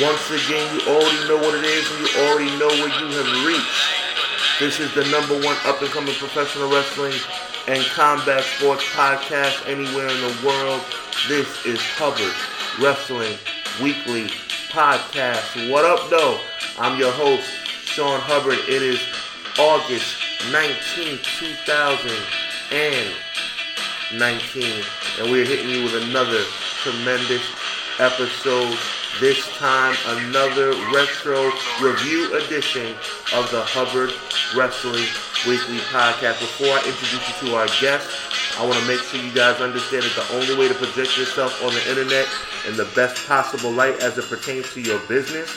Once again, you already know what it is and you already know where you have reached. This is the #1 up-and-coming professional wrestling and combat sports podcast anywhere in the world. This is Hubbard's Wrestling Weekly Podcast. What up, though? I'm your host, Sean Hubbard. It is August 19, 2019, and we're hitting you with another tremendous episode. This time, another retro review edition of the Hubbard Wrestling Weekly Podcast. Before I introduce you to our guest, I want to make sure you guys understand that the only way to project yourself on the internet in the best possible light as it pertains to your business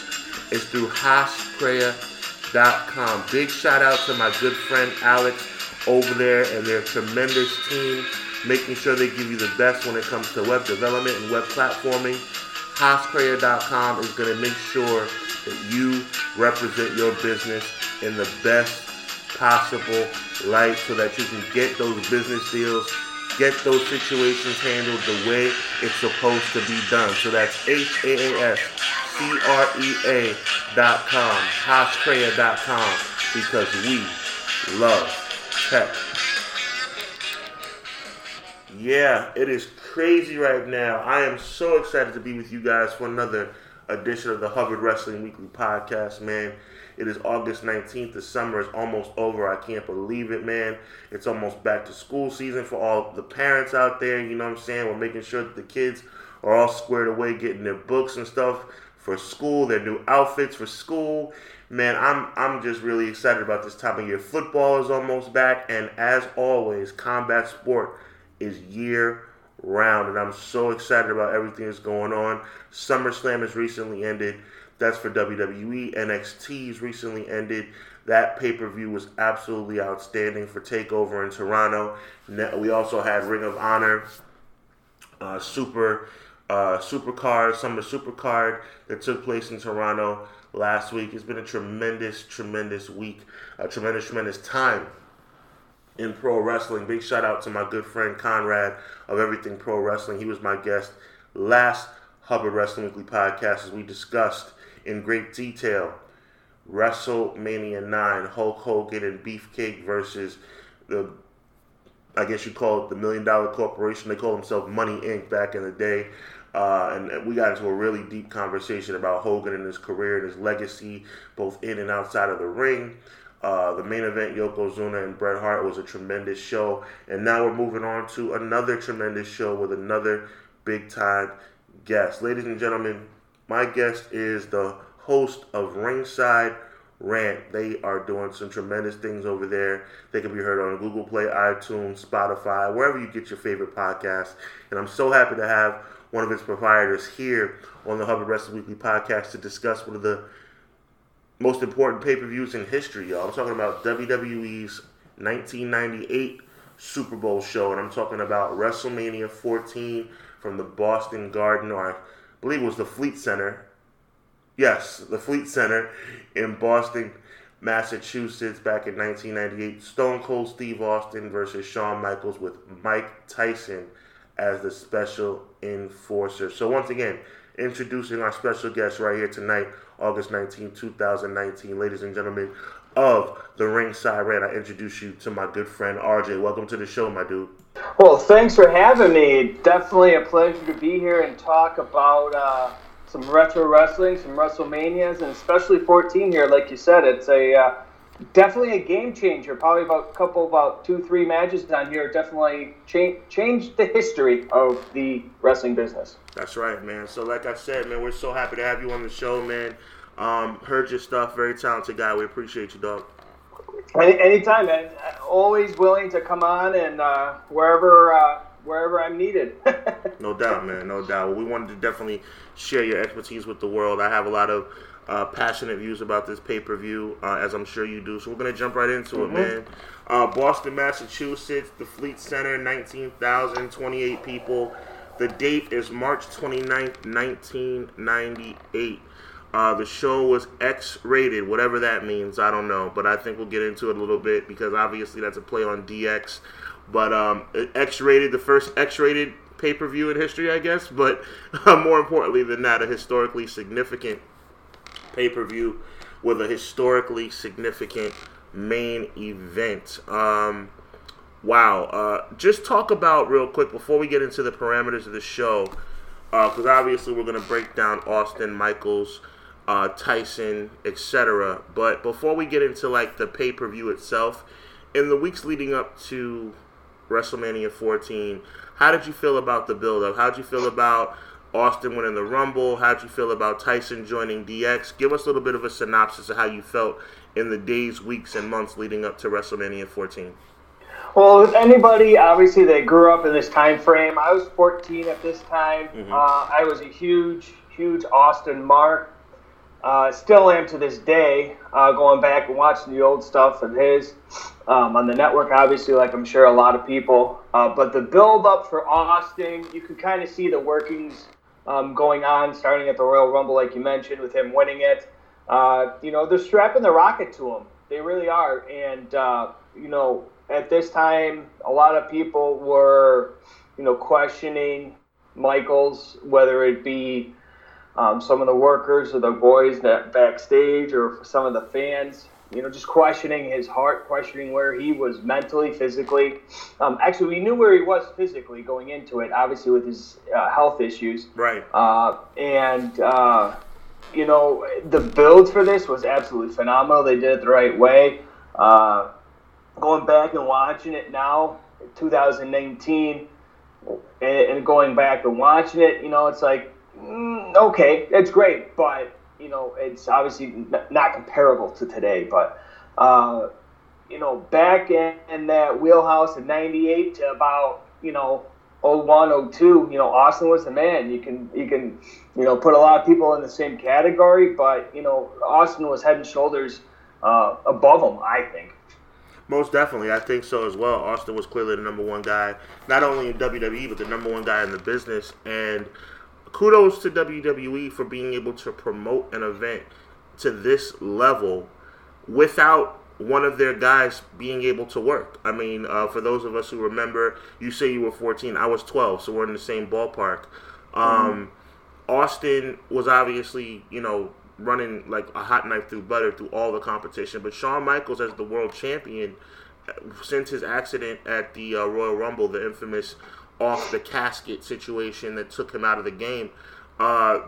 is through HasPrayer.com. Big shout out to my good friend Alex over there and their tremendous team, making sure they give you the best when it comes to web development and web platforming. HasPrayer.com is going to make sure that you represent your business in the best possible light so that you can get those business deals, get those situations handled the way it's supposed to be done. So that's HasCrea.com, HasPrayer.com, because we love tech. Yeah, it is crazy right now. I am so excited to be with you guys for another edition of the Hubbard Wrestling Weekly Podcast, man. It is August 19th. The summer is almost over. I can't believe it, man. It's almost back to school season for all the parents out there. You know what I'm saying? We're making sure that the kids are all squared away, getting their books and stuff for school, their new outfits for school. Man, I'm just really excited about this time of year. Football is almost back, and as always, combat sport is year round, and I'm so excited about everything that's going on. SummerSlam has recently ended. That's for WWE. NXT's recently ended. That pay-per-view was absolutely outstanding for TakeOver in Toronto. We also had Ring of Honor, Supercard, Summer Supercard that took place in Toronto last week. It's been a tremendous, tremendous week, a tremendous, tremendous time in pro wrestling. Big shout out to my good friend Conrad of Everything Pro Wrestling. He was my guest last Hubbard Wrestling Weekly Podcast as we discussed in great detail WrestleMania 9, Hulk Hogan and Beefcake versus the, I guess you call it the $1 Million Corporation. They call themselves Money Inc. back in the day. And we got into a really deep conversation about Hogan and his career and his legacy, both in and outside of the ring. The main event, Yokozuna and Bret Hart, was a tremendous show. And now we're moving on to another tremendous show with another big-time guest. Ladies and gentlemen, my guest is the host of Ringside Rant. They are doing some tremendous things over there. They can be heard on Google Play, iTunes, Spotify, wherever you get your favorite podcast. And I'm so happy to have one of its proprietors here on the Hubbard Wrestling Weekly Podcast to discuss one of the most important pay-per-views in history, y'all. I'm talking about WWE's 1998 Super Bowl show, and I'm talking about WrestleMania 14 from the Boston Garden, or I believe it was the Fleet Center. Yes, the Fleet Center in Boston, Massachusetts, back in 1998. Stone Cold Steve Austin versus Shawn Michaels with Mike Tyson as the special enforcer. So once again, introducing our special guest right here tonight, August 19, 2019. Ladies and gentlemen of the Ringside Rant, I introduce you to my good friend RJ. Welcome to the show, my dude. Well, thanks for having me. Definitely a pleasure to be here and talk about some retro wrestling, some WrestleManias, and especially 14 here. Like you said, it's a definitely a game changer. Probably about 2-3 matches down here definitely changed the history of the wrestling business. That's right, man. So like I said, man, we're so happy to have you on the show, man. Heard your stuff. Very talented guy. We appreciate you, dog. Anytime, man. Always willing to come on and wherever I'm needed. No doubt, man. No doubt. We wanted to definitely share your expertise with the world. I have a lot of passionate views about this pay-per-view, as I'm sure you do. So we're going to jump right into it, man. Boston, Massachusetts, the Fleet Center, 19,028 people. The date is March 29th, 1998. The show was X-rated, whatever that means. I don't know, but I think we'll get into it a little bit because obviously that's a play on DX. But X-rated, the first X-rated pay-per-view in history, I guess. But more importantly than that, a historically significant pay-per-view with a historically significant main event. Wow. Just talk about real quick before we get into the parameters of the show, because obviously we're going to break down Austin, Michaels, Tyson, etc. But before we get into like the pay-per-view itself, in the weeks leading up to WrestleMania 14, how did you feel about the build-up? How did you feel about Austin winning the Rumble? How did you feel about Tyson joining DX? Give us a little bit of a synopsis of how you felt in the days, weeks, and months leading up to WrestleMania 14. Well, if anybody, obviously, that grew up in this time frame, I was 14 at this time. Mm-hmm. I was a huge, huge Austin mark. Still am to this day, going back and watching the old stuff of his on the network, obviously, like I'm sure a lot of people. But the build-up for Austin, you could kind of see the workings going on, starting at the Royal Rumble, like you mentioned, with him winning it. You know, they're strapping the rocket to him. They really are. And, you know, at this time, a lot of people were, you know, questioning Michaels, whether it be some of the workers or the boys that backstage or some of the fans, you know, just questioning his heart, questioning where he was mentally, physically. Actually, we knew where he was physically going into it, obviously with his health issues. Right. You know, the build for this was absolutely phenomenal. They did it the right way. Going back and watching it now, 2019, and going back and watching it, you know, it's like, okay, it's great, but, you know, it's obviously not comparable to today. But, you know, back in that wheelhouse in 98 to about, you know, 01, 02, you know, Austin was the man. You can, you know, put a lot of people in the same category, but, you know, Austin was head and shoulders above him, I think. Most definitely. I think so as well. Austin was clearly the number one guy, not only in WWE, but the number one guy in the business. And kudos to WWE for being able to promote an event to this level without one of their guys being able to work. I mean, for those of us who remember, you say you were 14. I was 12, so we're in the same ballpark. Austin was obviously, you know, running like a hot knife through butter through all the competition. But Shawn Michaels, as the world champion, since his accident at the Royal Rumble, the infamous off-the-casket situation that took him out of the game,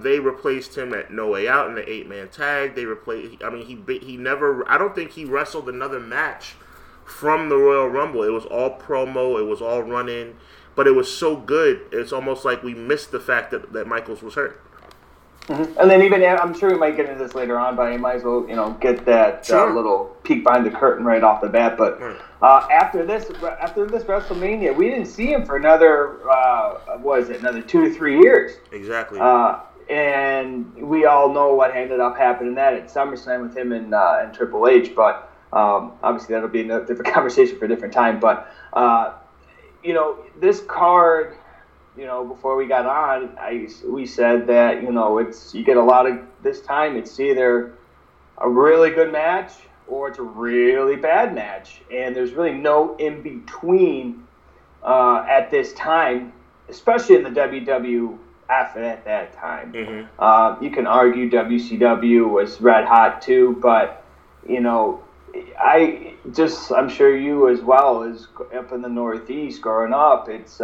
they replaced him at No Way Out in the 8-man tag. They replaced, I mean, he never, I don't think he wrestled another match from the Royal Rumble. It was all promo. It was all run-in. But it was so good, it's almost like we missed the fact that Michaels was hurt. Mm-hmm. And then even, I'm sure we might get into this later on, but I might as well, you know, get that little peek behind the curtain right off the bat. But after this WrestleMania, we didn't see him for another, another 2 to 3 years. Exactly. And we all know what ended up happening at SummerSlam with him and Triple H. But obviously that'll be a different conversation for a different time. But, you know, this card... You know, before we got on, we said that, you know, it's, you get a lot of, this time it's either a really good match or it's a really bad match. And there's really no in-between at this time, especially in the WWF at that time. Mm-hmm. You can argue WCW was red hot too, but, you know, I'm sure you as well as up in the Northeast growing up, it's...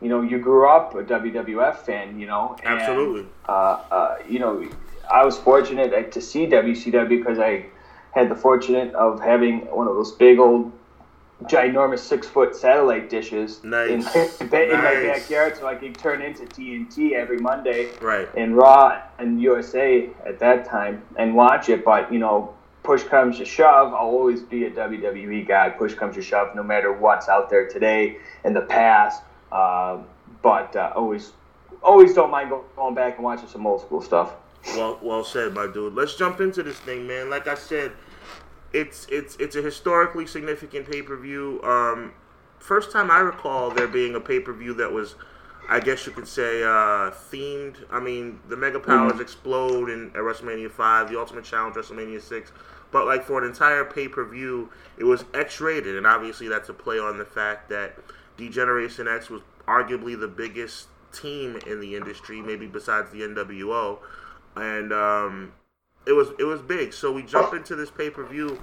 You know, you grew up a WWF fan, you know. And, absolutely. You know, I was fortunate to see WCW because I had the fortune of having one of those big old ginormous 6-foot satellite dishes in my backyard, so I could turn into TNT every Monday and Raw and USA at that time and watch it. But, you know, push comes to shove, I'll always be a WWE guy. Push comes to shove, no matter what's out there today in the past. But always don't mind going back and watching some old school stuff. Well said, my dude. Let's jump into this thing, man. Like I said, it's a historically significant pay-per-view. First time I recall there being a pay-per-view that was, I guess you could say, themed. I mean, the Mega Powers explode at WrestleMania 5, the Ultimate Challenge, WrestleMania 6. But like for an entire pay-per-view, it was X-rated, and obviously that's a play on the fact that D-Generation X was arguably the biggest team in the industry, maybe besides the NWO. And It was big. So we jump into this pay-per-view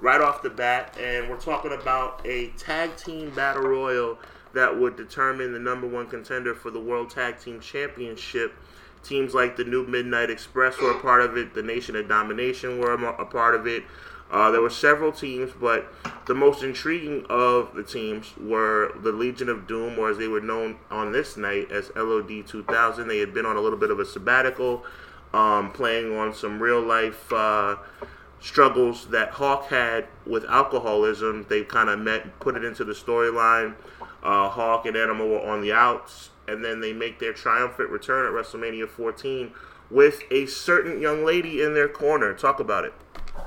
right off the bat, and we're talking about a tag team battle royal that would determine the number one contender for the World Tag Team Championship. Teams like the New Midnight Express were a part of it. The Nation of Domination were a part of it. There were several teams, but the most intriguing of the teams were the Legion of Doom, or as they were known on this night as LOD 2000. They had been on a little bit of a sabbatical, playing on some real-life struggles that Hawk had with alcoholism. They kind of put it into the storyline. Hawk and Animal were on the outs, and then they make their triumphant return at WrestleMania 14 with a certain young lady in their corner. Talk about it.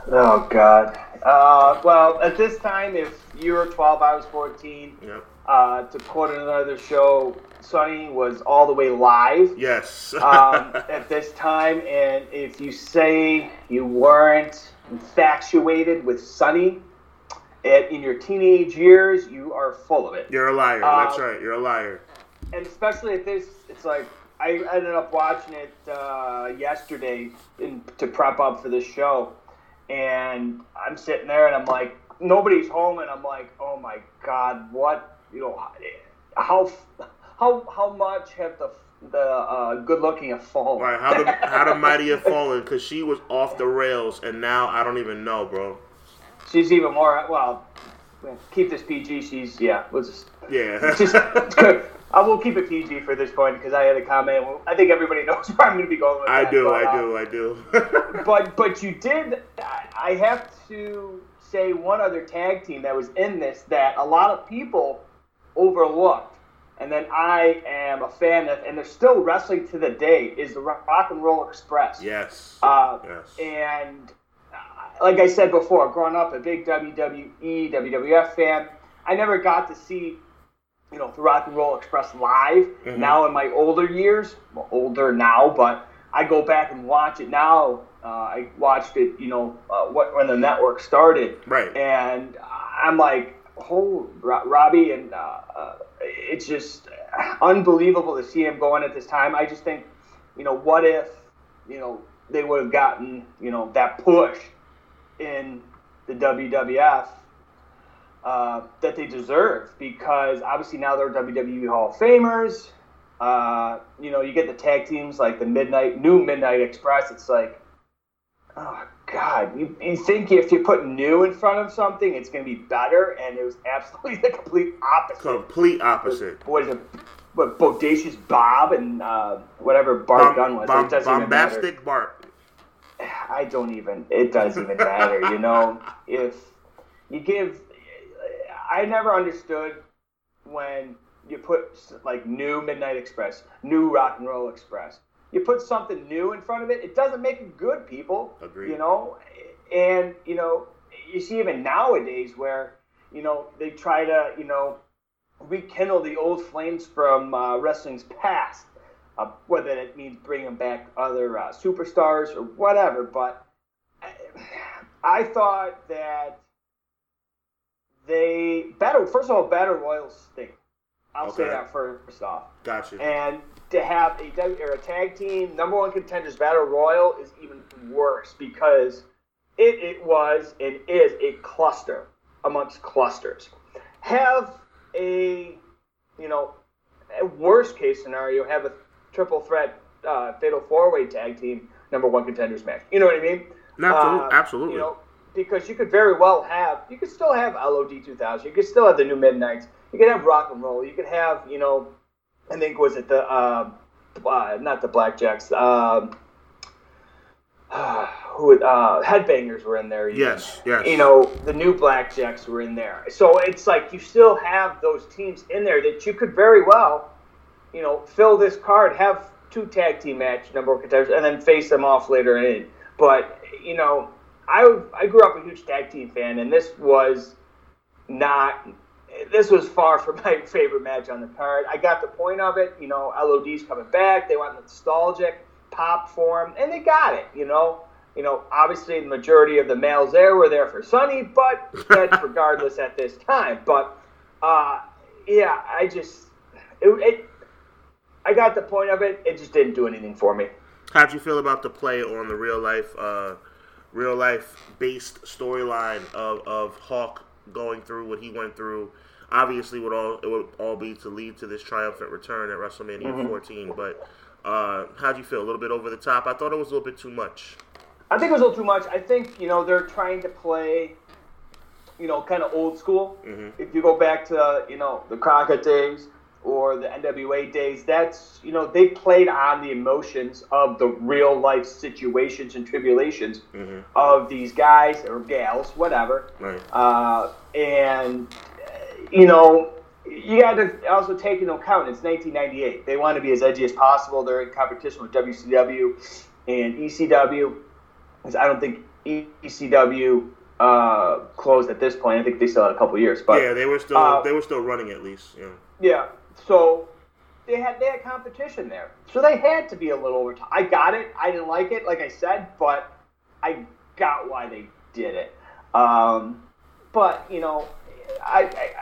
Oh, God. Well, at this time, if you were 12, I was 14. Yep. To quote another show, Sunny was all the way live. Yes. At this time. And if you say you weren't infatuated with Sunny in your teenage years, you are full of it. You're a liar. That's right. You're a liar. And especially at this, it's like, I ended up watching it yesterday to prep up for this show. And I'm sitting there, and I'm like, nobody's home, and I'm like, oh my God, what, you know, how much have the good looking have fallen? Right, how the mighty have fallen? Because she was off the rails, and now I don't even know, bro. She's even more. Well, keep this PG. She's I will keep it PG for this point because I had a comment. I think everybody knows where I'm going to be going with that. I do. But you did. I have to say one other tag team that was in this that a lot of people overlooked, and then I am a fan of, and they're still wrestling to the day, is the Rock and Roll Express. Yes. And like I said before, growing up a big WWE, WWF fan, I never got to see, you know, the Rock and Roll Express live. Mm-hmm. Now in my older years, well, older now, but I go back and watch it now. I watched it, you know, when the network started. Right. And I'm like, oh, Robbie, and it's just unbelievable to see him going at this time. I just think, you know, what if, you know, they would have gotten, you know, that push in the WWF. That they deserve, because obviously now they're WWE Hall of Famers. You know, you get the tag teams like the New Midnight Express. It's like, oh God, you think if you put new in front of something, it's going to be better, and it was absolutely the complete opposite. What Bodacious Bob and whatever Bart Gunn was. It doesn't even matter. Bombastic Bart. It doesn't even matter, you know. If you give... I never understood when you put, like, New Midnight Express, New Rock and Roll Express. You put something new in front of it, it doesn't make it good, people. Agreed. You know? And, you know, you see even nowadays where, you know, they try to, you know, rekindle the old flames from wrestling's past, whether it means bringing back other superstars or whatever. But I thought that they battle royals stink. I'll say that first off. Gotcha. And to have a tag team number one contenders battle royal is even worse, because it was and is a cluster amongst clusters. Have a, you know, a worst case scenario, have a triple threat fatal four way tag team number one contenders match. You know what I mean? Absolutely. You know, because you could very well have, you could still have LOD 2000, you could still have the New Midnights, you could have Rock and Roll, you could have, you know, I think was it the, not the Blackjacks, Headbangers were in there. Even. Yes. You know, the new Blackjacks were in there. So it's like you still have those teams in there that you could very well, you know, fill this card, have two tag team match number one contenders, and then face them off later in. But, you know, I grew up a huge tag team fan, and this was far from my favorite match on the card. I got the point of it. You know, LOD's coming back. They want nostalgic pop for them, and they got it, you know. You know, obviously the majority of the males there were there for Sunny, but that's regardless at this time. But, yeah, I got the point of it. It just didn't do anything for me. How'd you feel about the play on the real life based storyline of Hawk going through what he went through? Obviously, it would all be to lead to this triumphant return at WrestleMania 14. But how'd you feel? A little bit over the top? I thought it was a little bit too much. I think it was a little too much. I think, they're trying to play, kind of old school. Mm-hmm. If you go back to, the Crockett days or the NWA days, that's, they played on the emotions of the real life situations and tribulations of these guys or gals, whatever. Right. And, you got to also take into account it's 1998. They want to be as edgy as possible. They're in competition with WCW and ECW. I don't think ECW closed at this point. I think they still had a couple of years. But, yeah, they were still running at least. Yeah. Yeah. So they had competition there. So they had to be a little over top. I got it. I didn't like it, like I said, but I got why they did it. But I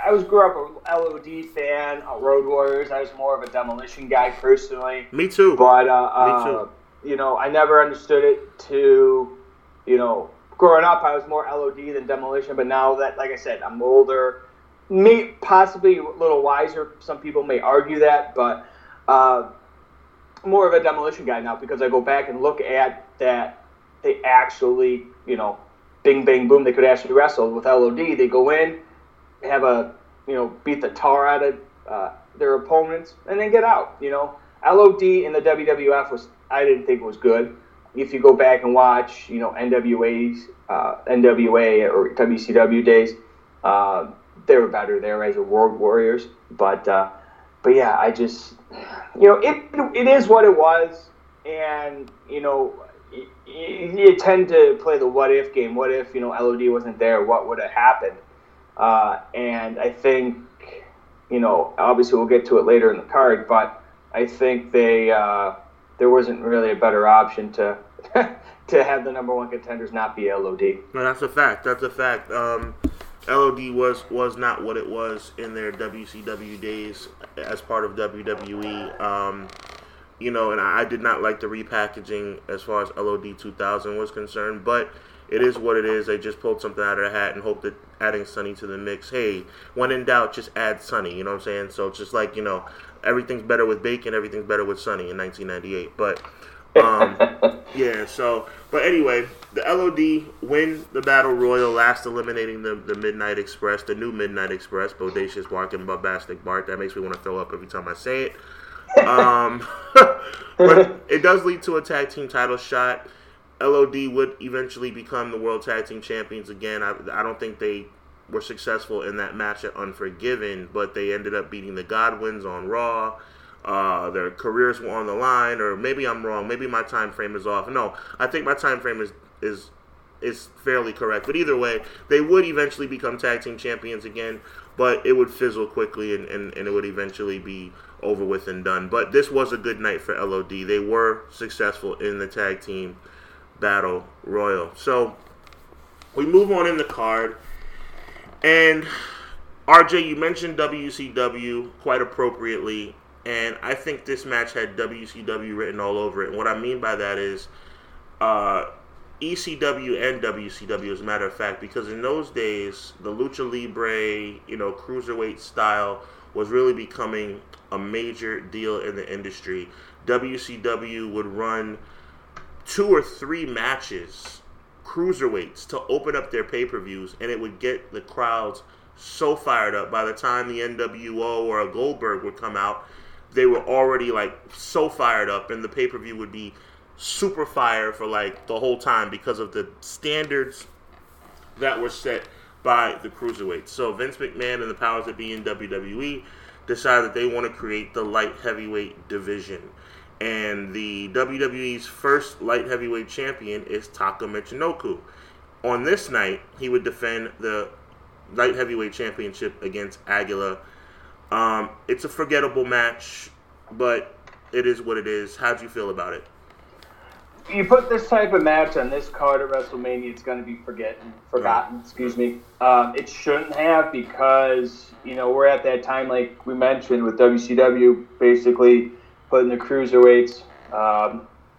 was grew up a LOD fan, Road Warriors. I was more of a Demolition guy personally. Me too. But me too. I never understood it to, growing up, I was more LOD than Demolition, but now that, like I said, I'm older, may possibly a little wiser. Some people may argue that, but more of a Demolition guy now because I go back and look at that they actually, bing, bang, boom, they could actually wrestle. With LOD, they go in, have a, beat the tar out of their opponents, and then get out, LOD in the WWF was, I didn't think it was good. If you go back and watch, NWA or WCW days, they were better there as a World Warriors. But yeah, I just, it is what it was, and you tend to play the what if game. What if LOD wasn't there? What would have happened? And I think, obviously we'll get to it later in the card, but I think they. There wasn't really a better option to have the number one contenders not be LOD. No, that's a fact. LOD was not what it was in their WCW days as part of WWE. And I did not like the repackaging as far as LOD 2000 was concerned, but it is what it is. They just pulled something out of their hat and hoped that adding Sunny to the mix, hey, when in doubt, just add Sunny, you know what I'm saying? So it's just like, everything's better with bacon, everything's better with Sunny in 1998. But, yeah, so, but anyway, the LOD win the Battle Royal, last eliminating the Midnight Express, the new Midnight Express, bodacious, walking, bombastic bark. That makes me want to throw up every time I say it. But it does lead to a tag team title shot. LOD would eventually become the World Tag Team Champions again. I don't think they were successful in that match at Unforgiven, but they ended up beating the Godwins on Raw. Their careers were on the line, or maybe I'm wrong. Maybe my time frame is off. No, I think my time frame is fairly correct. But either way, they would eventually become Tag Team Champions again, but it would fizzle quickly, and it would eventually be over with and done. But this was a good night for LOD. They were successful in the Tag Team Battle Royal. So we move on in the card, and RJ, you mentioned WCW quite appropriately, and I think this match had WCW written all over it. And what I mean by that is ECW and WCW, as a matter of fact, because in those days the lucha libre, cruiserweight style was really becoming a major deal in the industry. WCW would run 2 or 3 matches, cruiserweights, to open up their pay-per-views, and it would get the crowds so fired up. By the time the NWO or a Goldberg would come out, they were already, so fired up, and the pay-per-view would be super fire for, the whole time because of the standards that were set by the cruiserweights. So Vince McMahon and the powers that be in WWE decided that they want to create the light heavyweight division. And the WWE's first light heavyweight champion is Taka Michinoku. On this night, he would defend the light heavyweight championship against Aguila. It's a forgettable match, but it is what it is. How'd you feel about it? You put this type of match on this card at WrestleMania, it's going to be forgotten. Excuse me. It shouldn't have because, we're at that time, like we mentioned, with WCW, basically putting the cruiserweights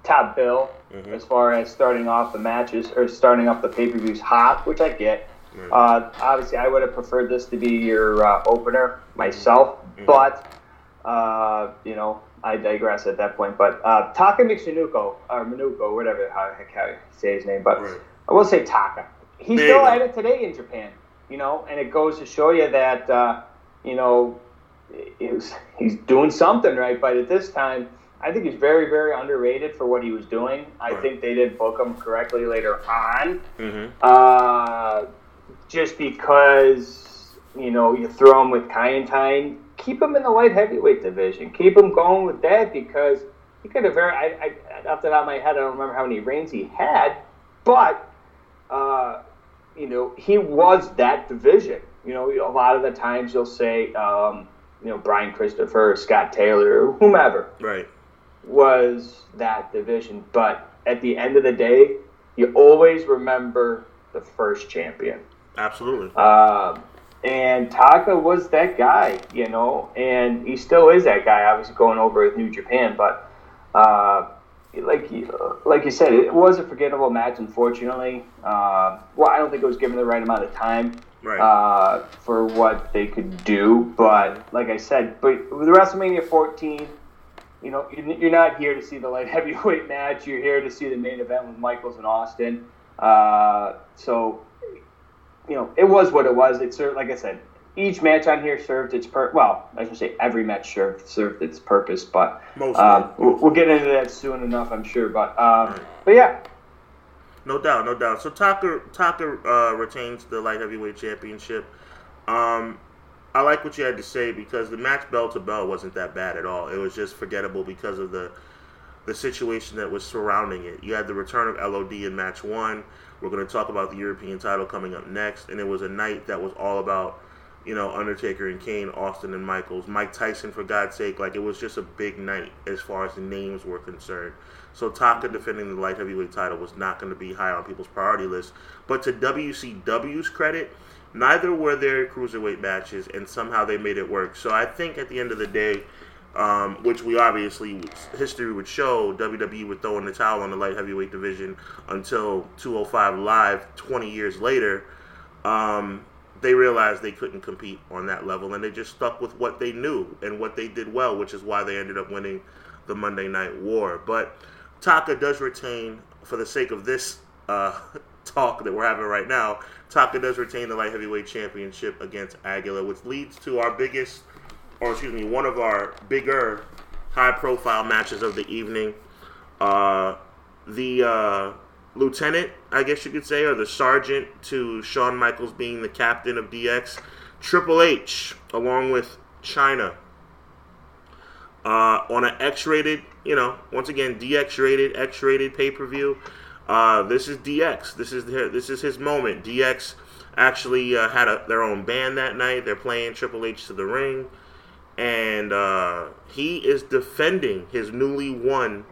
top bill as far as starting off the matches or starting off the pay-per-views hot, which I get. Obviously, I would have preferred this to be your opener myself, but, you know, I digress at that point. But Taka Michinoku, or Minuko, whatever how you say his name, but I will say Taka. He's still at it today in Japan, you know, and it goes to show you that, you know, he's doing something right. But at this time, I think he's very, very underrated for what he was doing. I think they didn't book him correctly later on. Just because, you know, you throw him with Kai and Tyne, keep him in the light heavyweight division. Keep him going with that because he could have very, off the top of my head, I don't remember how many reigns he had, but, you know, he was that division. You know, a lot of the times you'll say, you know, Brian Christopher, Scott Taylor, whomever. Was that division. But at the end of the day, you always remember the first champion. And Taka was that guy, you know, and he still is that guy. I was going over with New Japan, but like you said, it was a forgettable match, unfortunately. Well, I don't think it was given the right amount of time for what they could do. But like I said, but with WrestleMania 14, you know, you're not here to see the light heavyweight match. You're here to see the main event with Michaels and Austin. So, you know, it was what it was. It served, like I said, each match on here served its purpose. Well, I should say every match served its purpose, but we'll get into that soon enough, I'm sure. But but yeah, no doubt, no doubt. So Taka retains the light heavyweight championship. I like what you had to say because the match bell to bell wasn't that bad at all. It was just forgettable because of the situation that was surrounding it. You had the return of LOD in match one. We're going to talk about the European title coming up next. And it was a night that was all about, you know, Undertaker and Kane, Austin and Michaels, Mike Tyson, for God's sake. Like, it was just a big night as far as the names were concerned. So Taka defending the light heavyweight title was not going to be high on people's priority list. But to WCW's credit, neither were their cruiserweight matches, and somehow they made it work. So I think at the end of the day, which we obviously, history would show, WWE would throw in the towel on the light heavyweight division until 205 Live 20 years later. They realized they couldn't compete on that level, and they just stuck with what they knew and what they did well, which is why they ended up winning the Monday Night War. But Taka does retain, for the sake of this talk that we're having right now, Taka does retain the light heavyweight championship against Aguila, which leads to our biggest... or excuse me, one of our bigger high-profile matches of the evening. The lieutenant, I guess you could say, or the sergeant to Shawn Michaels being the captain of DX, Triple H, along with Chyna, on an X-rated, you know, once again, DX-rated, X-rated pay-per-view. This is DX. This is his moment. DX actually had their own band that night. They're playing Triple H to the ring. And he is defending his newly won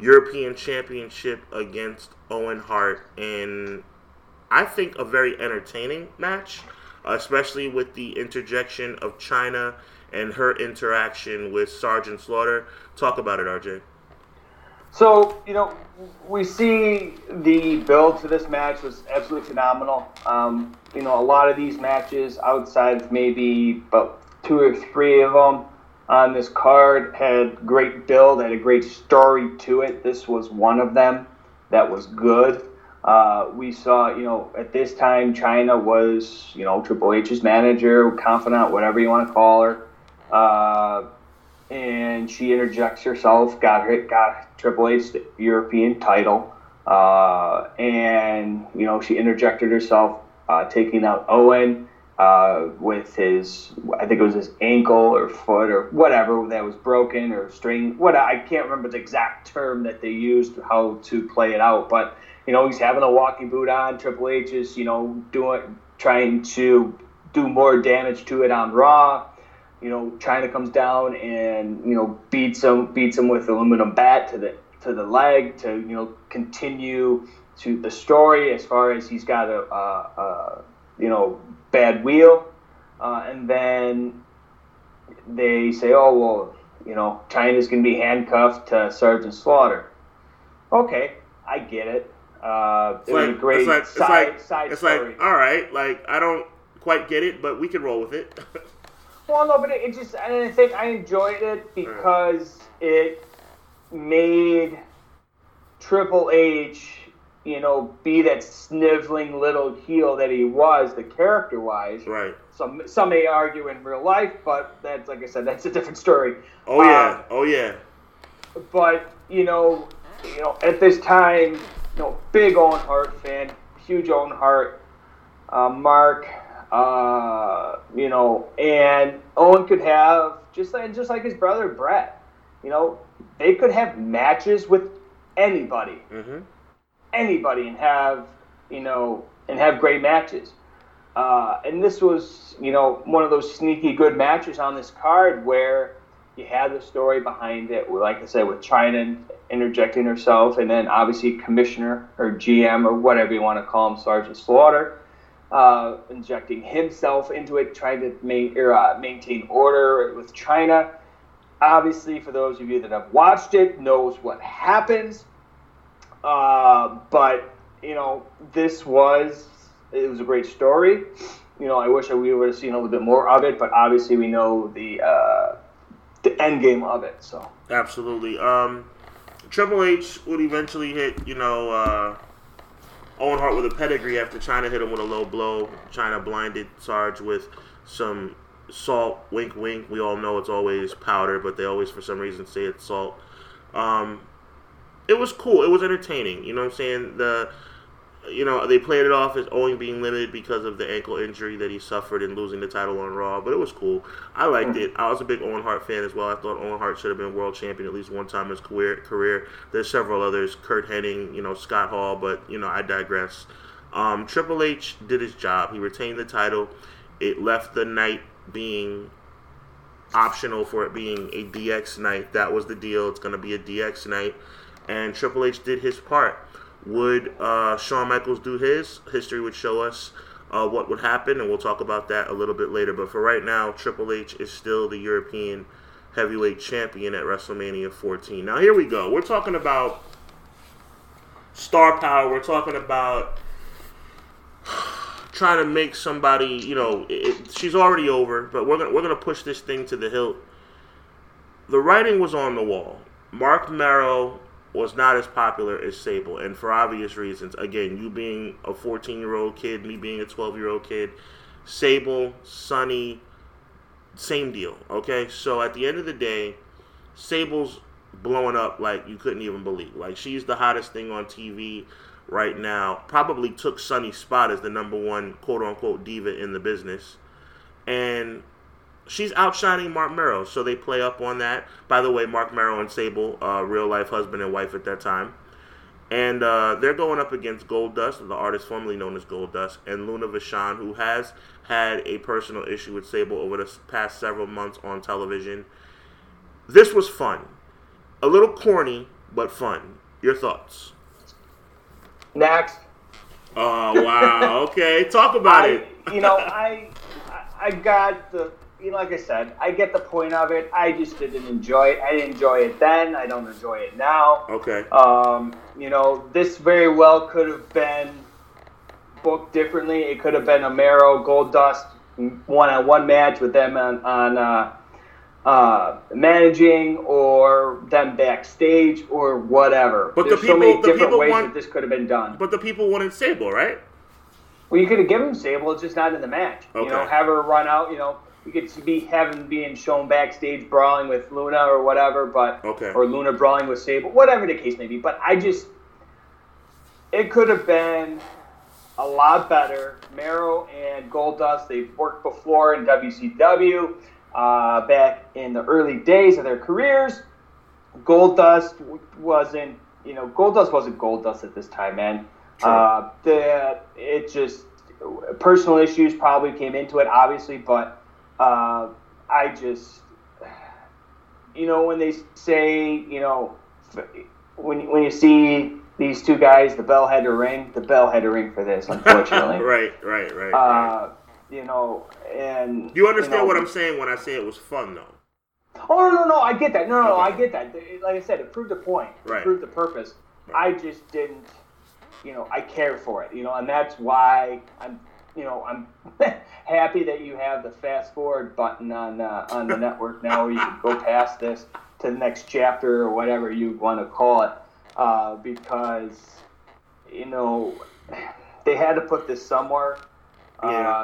European Championship against Owen Hart in, I think, a very entertaining match, especially with the interjection of Chyna and her interaction with Sergeant Slaughter. Talk about it, RJ. So, you know, we see the build to this match was absolutely phenomenal. You know, a lot of these matches outside of maybe about two or three of them on this card had great build, had a great story to it. This was one of them that was good. We saw, you know, at this time, Chyna was, you know, Triple H's manager, confidant, whatever you want to call her. And she interjects herself, got Triple H's European title. And, you know, she interjected herself, taking out Owen. With his, I think it was his ankle or foot or whatever that was broken or strained. What I can't remember the exact term that they used how to play it out, but you know he's having a walking boot on. Triple H is you know trying to do more damage to it on Raw. You know Chyna comes down and you know beats him with an aluminum bat to the leg to you know continue to the story as far as he's got a you know. Bad wheel, and then they say, oh, well, you know, Chyna's going to be handcuffed to Sergeant Slaughter. okay, I get it. It was a great side story. It's like, all right, like, I don't quite get it, but we can roll with it. Well, no, but it just, I think I enjoyed it because it made Triple H, you know, be that sniveling little heel that he was, the character-wise. Right. Some may argue in real life, but that's, like I said, that's a different story. Oh, yeah. Oh, yeah. But, you know, at this time, you know, big Owen Hart fan, huge Owen Hart, Mark, you know, and Owen could have, just like his brother Bret, you know, they could have matches with anybody. Mm-hmm. Anybody and have great matches. And this was, you know, one of those sneaky good matches on this card where you had the story behind it, like I said, with Chyna interjecting herself, and then obviously Commissioner or GM or whatever you want to call him, Sergeant Slaughter, injecting himself into it, trying to maintain order with Chyna. Obviously, for those of you that have watched it, knows what happens. But, you know, it was a great story. You know, I wish that we would have seen a little bit more of it, but obviously we know the end game of it, so. Absolutely. Triple H would eventually hit, you know, Owen Hart with a pedigree after Chyna hit him with a low blow. Chyna blinded Sarge with some salt, wink, wink. We all know it's always powder, but they always, for some reason, say it's salt. It was cool. It was entertaining. You know what I'm saying? They played it off as Owen being limited because of the ankle injury that he suffered and losing the title on Raw, but it was cool. I liked it. I was a big Owen Hart fan as well. I thought Owen Hart should have been world champion at least one time in his career. There's several others, Kurt Hennig, you know, Scott Hall, but, you know, I digress. Triple H did his job. He retained the title. It left the night being optional for it being a DX night. That was the deal. It's going to be a DX night. And Triple H did his part. Would Shawn Michaels do his? History would show us what would happen, and we'll talk about that a little bit later. But for right now, Triple H is still the European heavyweight champion at WrestleMania 14. Now, here we go. We're talking about star power. We're talking about trying to make somebody, you know, she's already over, but we're gonna push this thing to the hilt. The writing was on the wall. Marc Mero was not as popular as Sable, and for obvious reasons. Again, you being a 14-year-old kid, me being a 12-year-old kid, Sable, Sunny, same deal, okay? So at the end of the day, Sable's blowing up like you couldn't even believe. Like, she's the hottest thing on TV right now. Probably took Sunny's spot as the number one quote-unquote diva in the business. And she's outshining Marc Mero, so they play up on that. By the way, Marc Mero and Sable, real-life husband and wife at that time. And they're going up against Goldust, the artist formerly known as Goldust, and Luna Vashon, who has had a personal issue with Sable over the past several months on television. This was fun. A little corny, but fun. Your thoughts? Next. Oh, wow. Okay, talk about it. You know, I got the... Like I said, I get the point of it. I just didn't enjoy it. I didn't enjoy it then. I don't enjoy it now. Okay. You know, this very well could have been booked differently. It could have been a Mero Goldust one-on-one match with them on managing, or them backstage, or whatever. But there's so many different ways that this could have been done. But the people wanted Sable, right? Well, you could have given Sable. It's just not in the match. Okay. You know, have her run out, you know. You could be being shown backstage brawling with Luna or whatever, but or Luna brawling with Sable, whatever the case may be. But it could have been a lot better. Mero and Goldust, they've worked before in WCW back in the early days of their careers. Goldust wasn't Goldust at this time, man. Sure. Personal issues probably came into it, obviously, but. I just, you know, when they say, you know, when you see these two guys, the bell had to ring for this, unfortunately. Right. You know, and... You understand what I'm saying when I say it was fun, though. Oh, no, I get that. No, okay. I get that. Like I said, it proved the point. Right. It proved the purpose. I just didn't, I care for it, and that's why I'm happy that you have the fast forward button on the network now, where you can go past this to the next chapter or whatever you want to call it, because they had to put this somewhere. And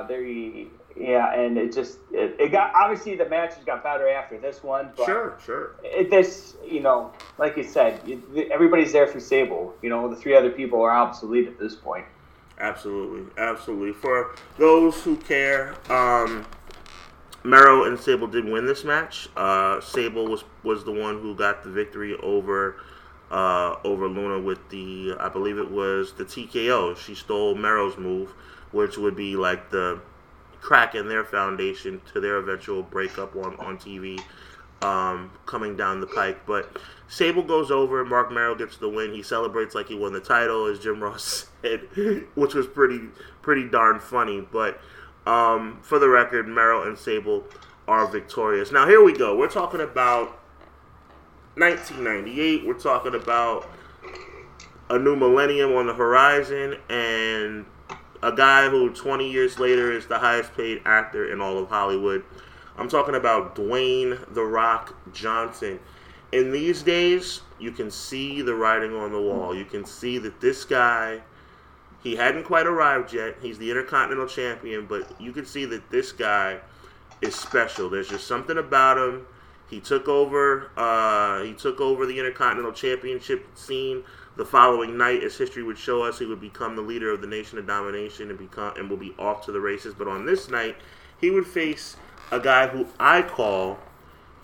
it got, obviously the matches got better after this one. But sure. Like you said, everybody's there for Sable. The three other people are obsolete at this point. Absolutely. For those who care, Mero and Sable did win this match. Sable was the one who got the victory over Luna with the, I believe it was the TKO. She stole Mero's move, which would be like the crack in their foundation to their eventual breakup on TV coming down the pike. But Sable goes over, Marc Mero gets the win. He celebrates like he won the title, as Jim Ross said, which was pretty darn funny. But for the record, Mero and Sable are victorious. Now here we go. We're talking about 1998. We're talking about a new millennium on the horizon, and a guy who 20 years later is the highest paid actor in all of Hollywood. I'm talking about Dwayne The Rock Johnson. In these days, you can see the writing on the wall. You can see that this guy, he hadn't quite arrived yet. He's the Intercontinental Champion, but you can see that this guy is special. There's just something about him. He took over the Intercontinental Championship scene. The following night, as history would show us, he would become the leader of the Nation of Domination and will be off to the races. But on this night, he would face a guy who I call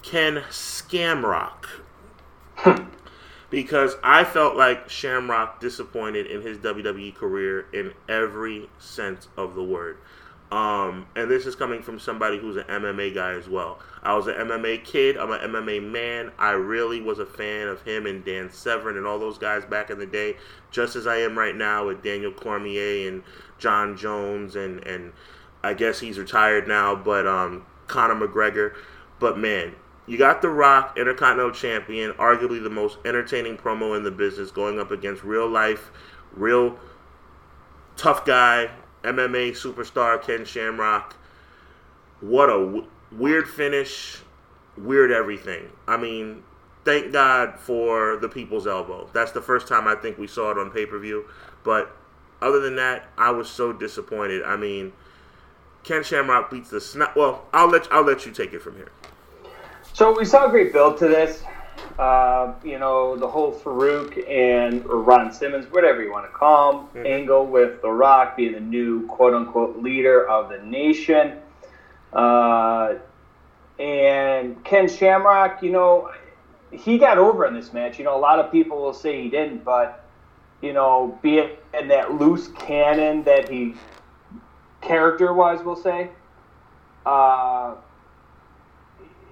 Ken Shamrock, because I felt like Shamrock disappointed in his WWE career in every sense of the word. And this is coming from somebody who's an MMA guy as well. I was an MMA kid. I'm an MMA man. I really was a fan of him and Dan Severn and all those guys back in the day, just as I am right now with Daniel Cormier and John Jones and I guess he's retired now, but Conor McGregor. But man, you got The Rock, Intercontinental Champion, arguably the most entertaining promo in the business, going up against real life, real tough guy, MMA superstar Ken Shamrock. What a weird finish, weird everything. I mean, thank God for the People's Elbow. That's the first time I think we saw it on pay-per-view. But other than that, I was so disappointed. I mean, Ken Shamrock beats the snot. Well, I'll let you take it from here. So we saw a great build to this. The whole Farouk and Ron Simmons, whatever you want to call him, angle with The Rock being the new quote-unquote leader of the nation. And Ken Shamrock, he got over in this match. A lot of people will say he didn't, but, be it in that loose cannon that he character-wise, we'll say,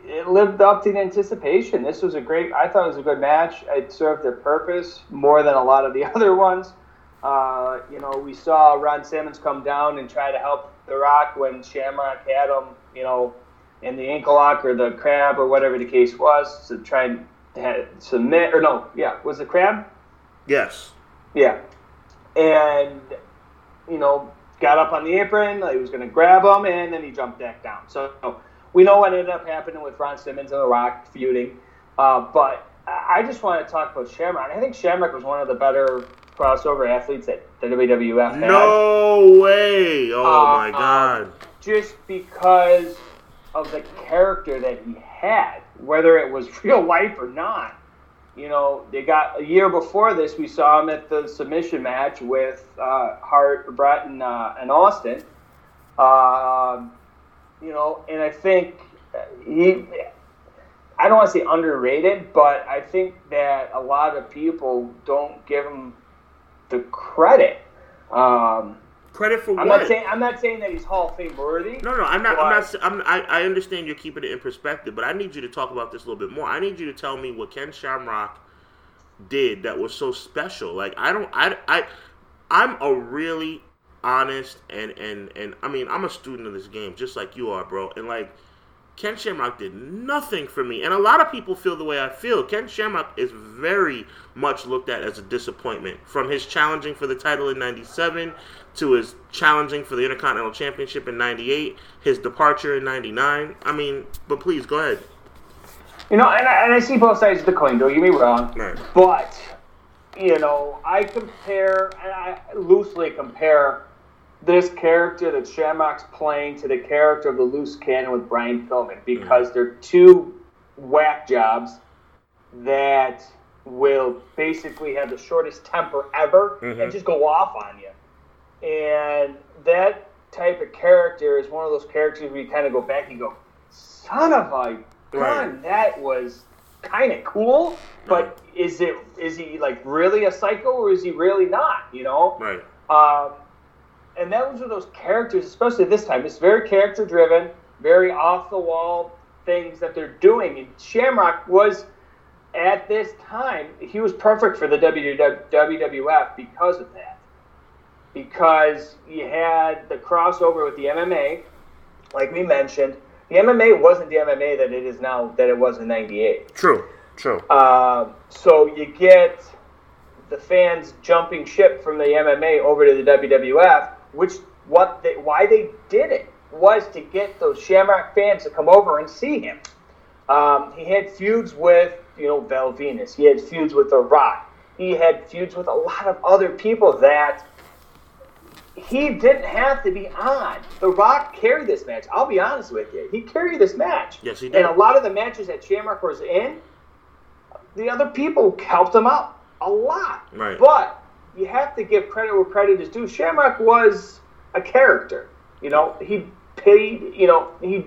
it lived up to the anticipation. This was I thought it was a good match. It served their purpose more than a lot of the other ones. We saw Ron Simmons come down and try to help The Rock when Shamrock had him, in the ankle lock or the crab or whatever the case was, to try and submit, or no, yeah, was it crab? Yes. Yeah. And, got up on the apron, he was going to grab him, and then he jumped back down. So we know what ended up happening with Ron Simmons and The Rock feuding, but I just want to talk about Shamrock. I think Shamrock was one of the better crossover athletes that the WWF had. No way! Oh, my God. Just because of the character that he had, whether it was real life or not. A year before this, we saw him at the submission match with Hart, Bret, and Austin. And I think I don't want to say underrated, but I think that a lot of people don't give him the credit. Credit for what? I'm not saying that he's Hall of Fame worthy. No, I'm not. I understand you're keeping it in perspective, but I need you to talk about this a little bit more. I need you to tell me what Ken Shamrock did that was so special. Like I'm a really honest, and I mean, I'm a student of this game, just like you are, bro. And like, Ken Shamrock did nothing for me. And a lot of people feel the way I feel. Ken Shamrock is very much looked at as a disappointment. From his challenging for the title in 97, to his challenging for the Intercontinental Championship in 98, his departure in 99. I mean, but please, go ahead. You know, and I see both sides of the coin, don't get me wrong. Right. But, you know, I compare, and I loosely compare this character that Shamrock's playing to the character of the Loose Cannon with Brian Pillman, because they're two whack jobs that will basically have the shortest temper ever and just go off on you. And that type of character is one of those characters where you kind of go back and go, son of a gun, that was kind of cool, but is he like really a psycho, or is he really not, you know? And that was one of those characters, especially this time. It's very character-driven, very off-the-wall things that they're doing. And Shamrock was, at this time, he was perfect for the WWF because of that. Because you had the crossover with the MMA, like we mentioned. The MMA wasn't the MMA that it is now, that it was in 98. True. So you get the fans jumping ship from the MMA over to the WWF, why they did it was to get those Shamrock fans to come over and see him. He had feuds with, you know, Val Venis. He had feuds with The Rock. He had feuds with a lot of other people that he didn't have to be on. The Rock carried this match. I'll be honest with you. He carried this match. Yes, he did. And a lot of the matches that Shamrock was in, the other people helped him out a lot. Right. But you have to give credit where credit is due. Shamrock was a character. You know, he paid, you know, he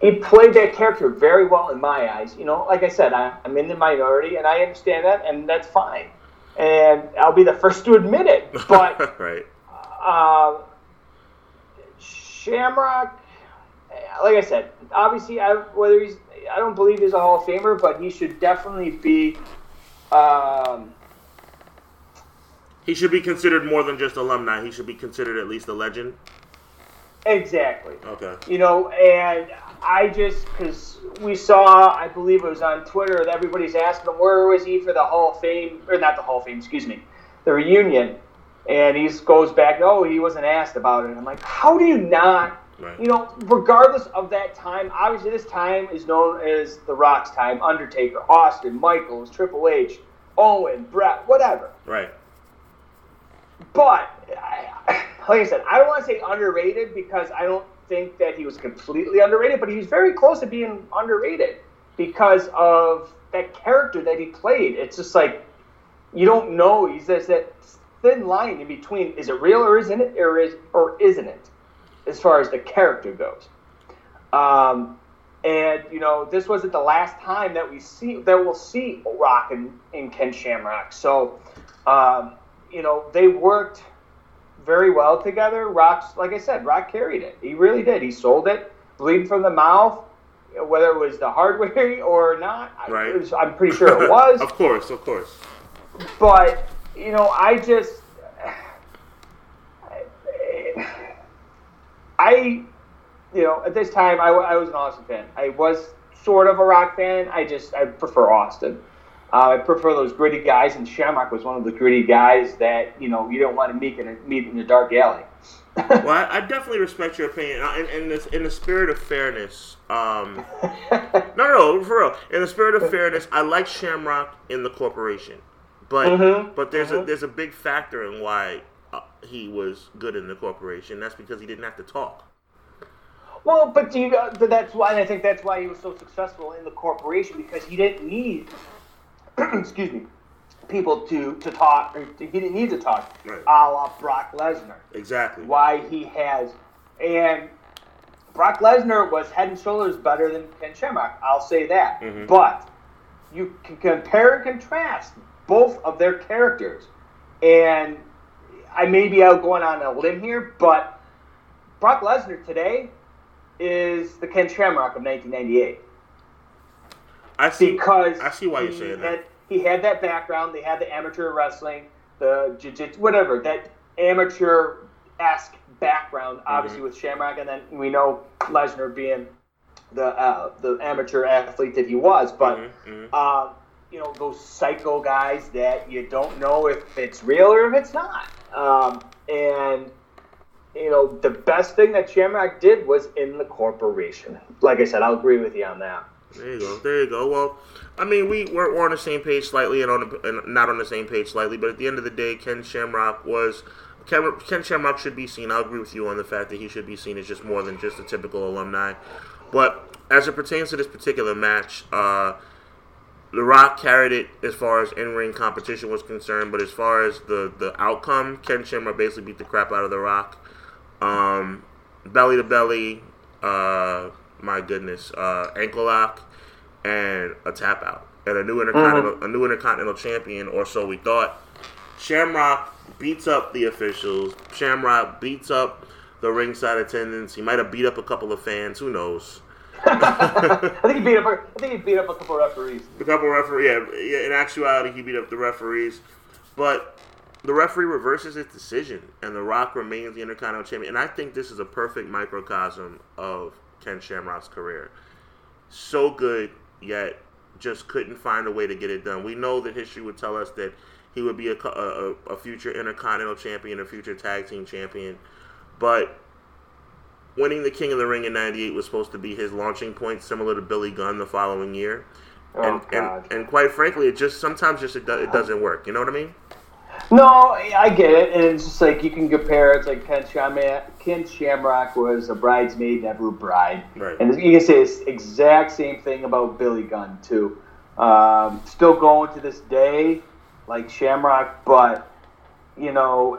played that character very well in my eyes. You know, like I said, I'm in the minority, and I understand that, and that's fine. And I'll be the first to admit it. But Shamrock, like I said, obviously, I don't believe he's a Hall of Famer, but he should definitely be. He should be considered more than just alumni. He should be considered at least a legend. Exactly. Okay. You know, and I just, because we saw, I believe it was on Twitter, that everybody's asking him, where was he for the Hall of Fame, or not the Hall of Fame, excuse me, the reunion. And he goes back, oh, he wasn't asked about it. And I'm like, how do you not, you know, regardless of that time, obviously this time is known as The Rock's time, Undertaker, Austin, Michaels, Triple H, Owen, Bret, whatever. Right. But, like I said, I don't want to say underrated, because I don't think that he was completely underrated, but he was very close to being underrated because of that character that he played. It's just like, you don't know. He's there's that thin line in between. Is it real or isn't it, or isn't it, as far as the character goes? And, you know, this wasn't the last time that we'll see Rock and Ken Shamrock. So, you know, they worked very well together. Rock carried it. He really did. He sold it, bleeding from the mouth, whether it was the hardware or not. Right. I'm pretty sure it was. Of course. But, you know, I at this time, I was an Austin fan. I was sort of a Rock fan. I prefer Austin. I prefer those gritty guys, and Shamrock was one of the gritty guys that, you know, you don't want to meet in a dark alley. Well, I definitely respect your opinion. In the spirit of fairness, no, for real. In the spirit of fairness, I like Shamrock in the corporation, but there's a big factor in why he was good in the corporation. That's because he didn't have to talk. Well, but that's why, and I think that's why he was so successful in the corporation, because he didn't need. Excuse me, people to talk. He didn't need to talk, a la Brock Lesnar. Exactly. Why he has, and Brock Lesnar was head and shoulders better than Ken Shamrock. I'll say that. Mm-hmm. But you can compare and contrast both of their characters, and I may be out going on a limb here, but Brock Lesnar today is the Ken Shamrock of 1998. I see why you're saying that. He had that background. They had the amateur wrestling, the jiu-jitsu, whatever, that amateur-esque background, obviously, with Shamrock. And then we know Lesnar being the amateur athlete that he was, but you know, those psycho guys that you don't know if it's real or if it's not. And you know, the best thing that Shamrock did was in the corporation. Like I said, I'll agree with you on that. There you go. There you go. Well, I mean, we're on the same page slightly, and not on the same page slightly, but at the end of the day, Ken Shamrock should be seen. I'll agree with you on the fact that he should be seen as just more than just a typical alumni. But as it pertains to this particular match, The Rock carried it as far as in-ring competition was concerned, but as far as the outcome, Ken Shamrock basically beat the crap out of The Rock. Belly-to-belly, my goodness, ankle lock, and a tap-out. And a new Intercontinental Champion, or so we thought. Shamrock beats up the officials. Shamrock beats up the ringside attendants. He might have beat up a couple of fans. Who knows? I think he beat up a couple of referees. A couple of referees, yeah. In actuality, he beat up the referees. But the referee reverses his decision, and The Rock remains the Intercontinental Champion. And I think this is a perfect microcosm of Ken Shamrock's career. So good, yet just couldn't find a way to get it done. We know that history would tell us that he would be a future Intercontinental Champion, a future Tag Team Champion. But winning the King of the Ring in 98 was supposed to be his launching point, similar to Billy Gunn the following year. And quite frankly, it doesn't work. You know what I mean? No, I get it. And it's just like you can compare. It's like Ken Shamrock was a bridesmaid, never a bride. Right. And you can say the exact same thing about Billy Gunn, too. Still going to this day, like Shamrock, but, you know...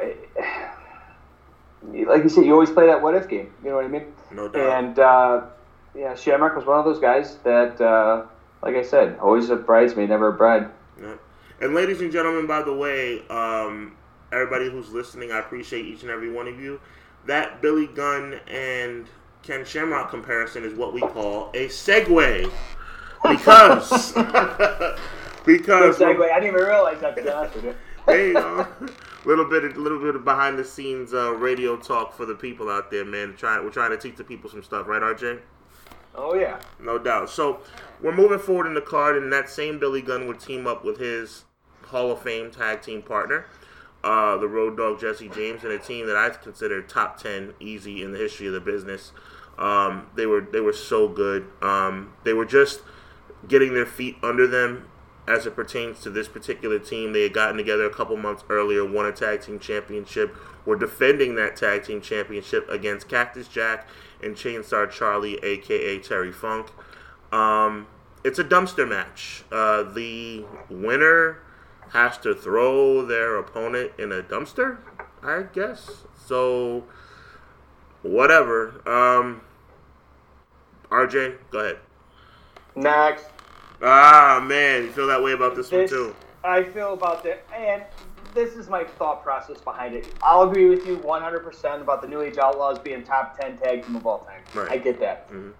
Like you said, you always play that what-if game. You know what I mean? No doubt. And, yeah, Shamrock was one of those guys that, like I said, always a bridesmaid, never a bride. Yeah. And ladies and gentlemen, by the way, everybody who's listening, I appreciate each and every one of you. That Billy Gunn and Ken Shamrock comparison is what we call a segue. Because... because... Segue. I didn't even realize that, to be honest with you. There you go. Little bit of behind the scenes radio talk for the people out there, man. We're trying to teach the people some stuff, right, RJ? Oh yeah, no doubt. So we're moving forward in the card, and that same Billy Gunn would team up with his Hall of Fame tag team partner, the Road Dogg Jesse James, and a team that I consider top 10 easy in the history of the business. They were so good. They were just getting their feet under them. As it pertains to this particular team, they had gotten together a couple months earlier, won a tag team championship, were defending that tag team championship against Cactus Jack and Chainsaw Charlie, a.k.a. Terry Funk. It's a dumpster match. The winner has to throw their opponent in a dumpster, I guess. So, whatever. RJ, go ahead. Next. Ah, man, you feel that way about this one, too. I feel about that, and this is my thought process behind it. I'll agree with you 100% about the New Age Outlaws being top 10 tag team of all time. Right. I get that. Mm-hmm.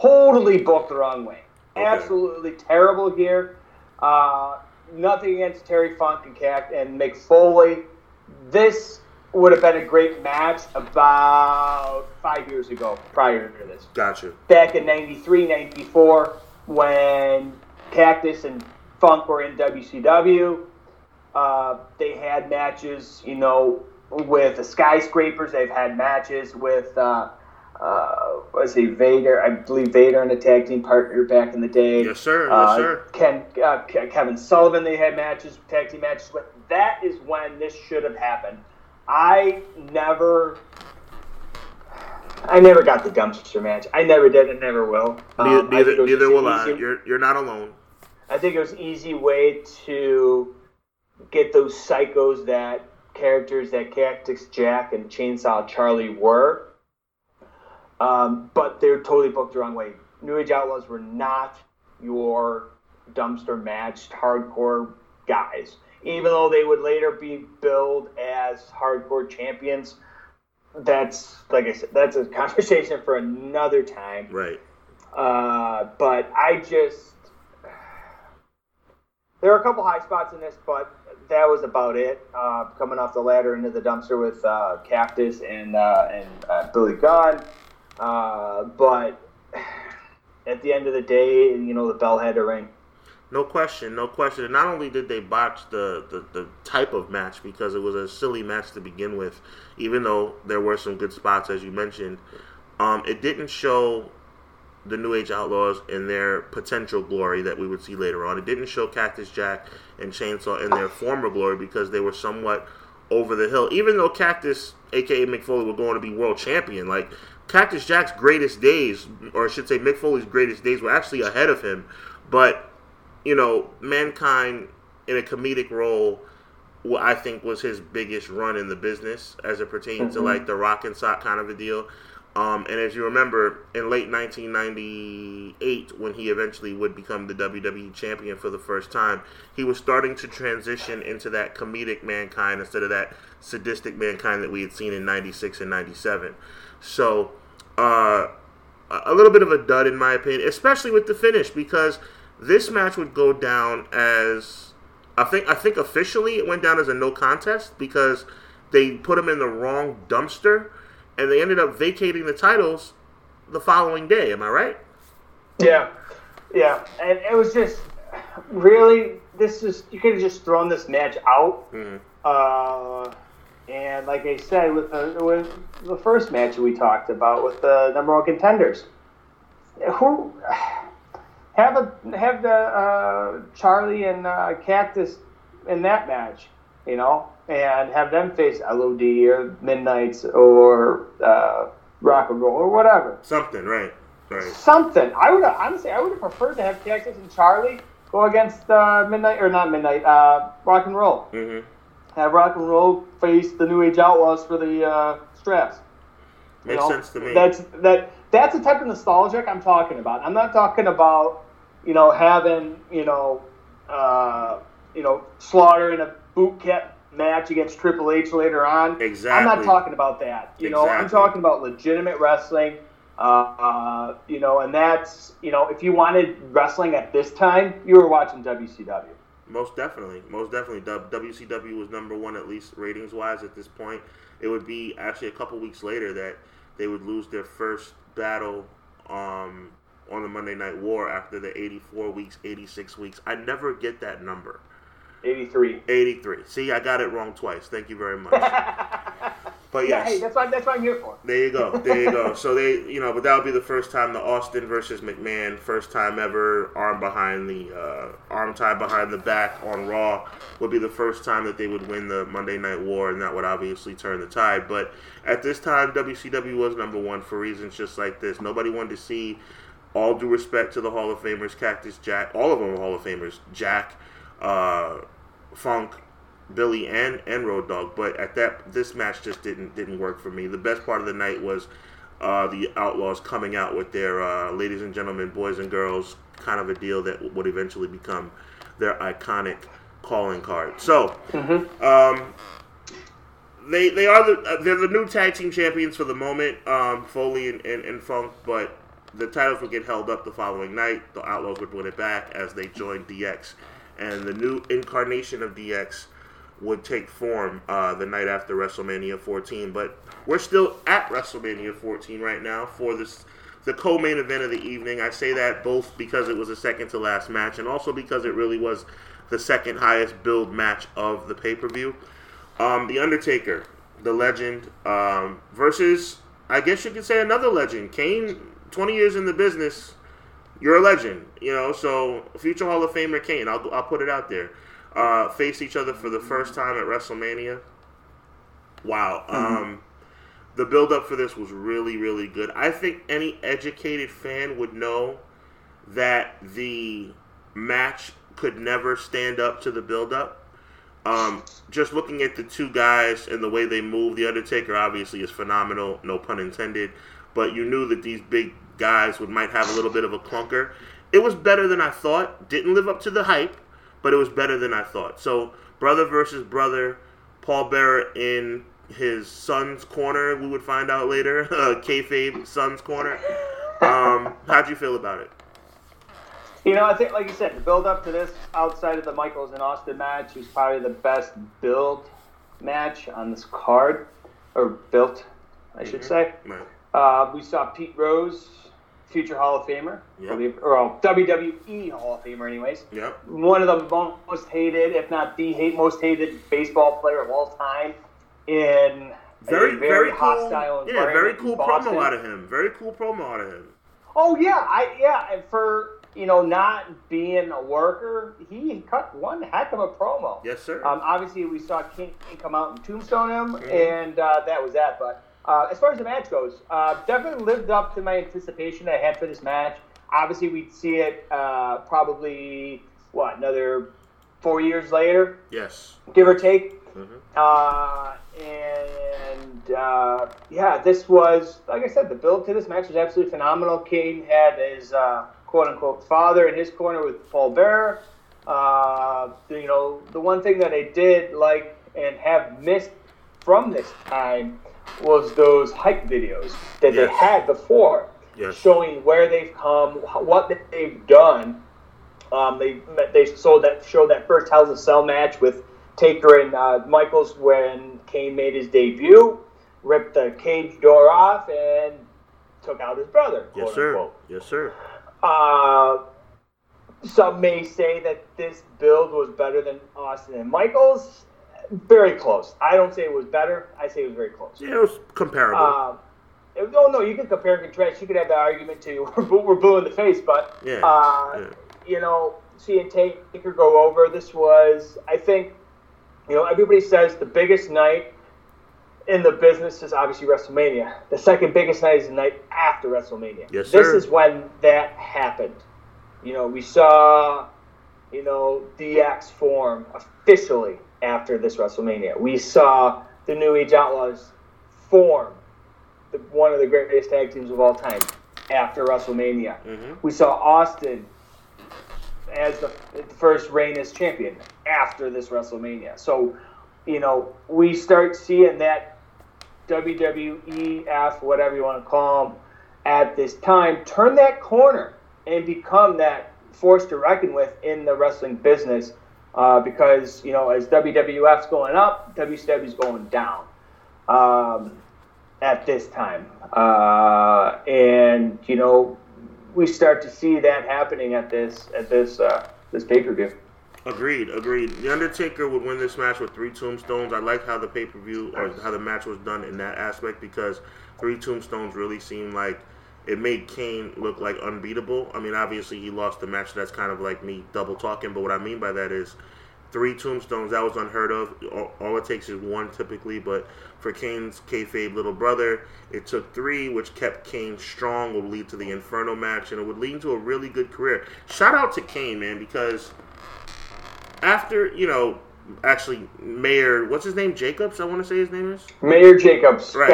Totally booked the wrong way. Okay. Absolutely terrible here. Nothing against Terry Funk and Mick Foley. This would have been a great match about 5 years ago prior to this. Gotcha. Back in 93, 94. When Cactus and Funk were in WCW, they had matches, you know, with the Skyscrapers. They've had matches with, Vader. I believe Vader and a tag team partner back in the day. Yes, sir. Kevin Sullivan, they had tag team matches with. That is when this should have happened. I never got the dumpster match. I never did and never will. Neither will I. You're not alone. I think it was an easy way to get those psychos that characters that Cactus Jack and Chainsaw Charlie were. But they're totally booked the wrong way. New Age Outlaws were not your dumpster matched hardcore guys. Even though they would later be billed as hardcore champions, that's, like I said, that's a conversation for another time. Right. But I just... There are a couple high spots in this, but that was about it. Coming off the ladder into the dumpster with Cactus and Billy Gunn. But at the end of the day, you know, the bell had to ring. No question, no question. And not only did they botch the type of match, because it was a silly match to begin with, even though there were some good spots, as you mentioned, it didn't show the New Age Outlaws in their potential glory that we would see later on. It didn't show Cactus Jack and Chainsaw in their former glory, because they were somewhat over the hill. Even though Cactus, a.k.a. Mick Foley, were going to be world champion, like, Cactus Jack's greatest days, or I should say Mick Foley's greatest days, were actually ahead of him. But, you know, Mankind in a comedic role, what I think was his biggest run in the business as it pertains to, like, the Rock and Sock kind of a deal. And as you remember, in late 1998, when he eventually would become the WWE champion for the first time, he was starting to transition into that comedic Mankind instead of that sadistic Mankind that we had seen in 96 and 97. So, a little bit of a dud in my opinion, especially with the finish, because this match would go down as, I think officially it went down as a no contest, because they put him in the wrong dumpster. And they ended up vacating the titles the following day. Am I right? Yeah. Yeah. And it was just, really, this is, you could have just thrown this match out. Mm-hmm. And like I said, with the first match we talked about with the number one contenders, who have the Charlie and Cactus in that match, you know? And have them face LOD or Midnights or Rock and Roll or whatever. Something, right? Something. I would have preferred to have Cactus and Charlie go against Rock and Roll. Mm-hmm. Have Rock and Roll face the New Age Outlaws for the straps. Makes sense to me. That's the type of nostalgia I'm talking about. I'm not talking about having Slaughter in a boot camp match against Triple H later on. Exactly. I'm not talking about that. I'm talking about legitimate wrestling. And that's, if you wanted wrestling at this time, you were watching WCW. Most definitely. WCW was number one, at least ratings-wise, at this point. It would be actually a couple weeks later that they would lose their first battle on the Monday Night War after the 84 weeks, 86 weeks. I never get that number. 83. See, I got it wrong twice. Thank you very much. But yes. Yeah, hey, that's what I'm here for. There you go. So they, but that would be the first time, the Austin versus McMahon, first time ever, arm tie behind the back on Raw, would be the first time that they would win the Monday Night War, and that would obviously turn the tide. But at this time, WCW was number one for reasons just like this. Nobody wanted to see, all due respect to the Hall of Famers, Cactus Jack, all of them were Hall of Famers, Jack, Funk, Billy, and Road Dogg, but at that, this match just didn't work for me. The best part of the night was the Outlaws coming out with their ladies and gentlemen, boys and girls kind of a deal that would eventually become their iconic calling card. So, they're the new tag team champions for the moment, Foley and Funk, but the titles would get held up the following night. The Outlaws would win it back as they joined DX. And the new incarnation of DX would take form the night after WrestleMania 14. But we're still at WrestleMania 14 right now for the co-main event of the evening. I say that both because it was the second-to-last match and also because it really was the second-highest-billed match of the pay-per-view. The Undertaker, the legend, versus, I guess you could say, another legend. Kane, 20 years in the business. You're a legend, so future Hall of Famer Kane, I'll put it out there, face each other for the first time at WrestleMania. Wow. The build-up for this was really, really good. I think any educated fan would know that the match could never stand up to the build-up. Just looking at the two guys and the way they move, The Undertaker obviously is phenomenal, no pun intended, but you knew that these big guys might have a little bit of a clunker. It was better than I thought. Didn't live up to the hype, but it was better than I thought. So, brother versus brother, Paul Bearer in his son's corner, we would find out later, kayfabe son's corner. How'd you feel about it? I think, like you said, the build up to this, outside of the Michaels and Austin match, was probably the best build match on this card, or built, I should say. Right. We saw Pete Rose future Hall of Famer, WWE Hall of Famer anyways. Yep. One of the most hated, if not most hated baseball player of all time in very hostile environment. Yeah, very cool promo out of him. Oh, yeah. And for, you know, not being a worker, he cut one heck of a promo. Yes, sir. Obviously, we saw King come out and tombstone him, and that was that, but... as far as the match goes, definitely lived up to my anticipation I had for this match. Obviously, we'd see it probably, another 4 years later? Yes. Give or take. Mm-hmm. This was, like I said, the build to this match was absolutely phenomenal. Kane had his quote-unquote father in his corner with Paul Bearer. The one thing that I did like and have missed from this time was those hype videos that they had before, showing where they've come, what they've done. They showed that first Hell in a Cell match with Taker and Michaels when Kane made his debut, ripped the cage door off, and took out his brother. Yes, sir. Unquote. Yes, sir. Some may say that this build was better than Austin and Michaels. Very close. I don't say it was better. I say it was very close. Yeah, it was comparable. You can compare and contrast. You could have the argument to we're blue in the face, but, seeing Taker go over, this was, I think, everybody says the biggest night in the business is obviously WrestleMania. The second biggest night is the night after WrestleMania. Yes, sir. This is when that happened. We saw, DX form officially. After this WrestleMania, we saw the New Age Outlaws form one of the greatest tag teams of all time. After WrestleMania, we saw Austin as the first reign as champion after this WrestleMania. So, we start seeing that WWEF, whatever you want to call them, at this time turn that corner and become that force to reckon with in the wrestling business. Because, as WWF's going up, WCW's going down at this time. We start to see that happening at this pay-per-view. Agreed. The Undertaker would win this match with 3 tombstones. I like how the pay-per-view or how the match was done in that aspect, because 3 tombstones really seemed like it made Kane look like unbeatable. I mean, obviously he lost the match. That's kind of like me double talking. But what I mean by that is 3 tombstones. That was unheard of. All it takes is 1 typically. But for Kane's kayfabe little brother, it took 3, which kept Kane strong, would lead to the Inferno match, and it would lead to a really good career. Shout out to Kane, man, because after, Mayor, what's his name? Jacobs, I want to say his name is? Mayor Jacobs, right.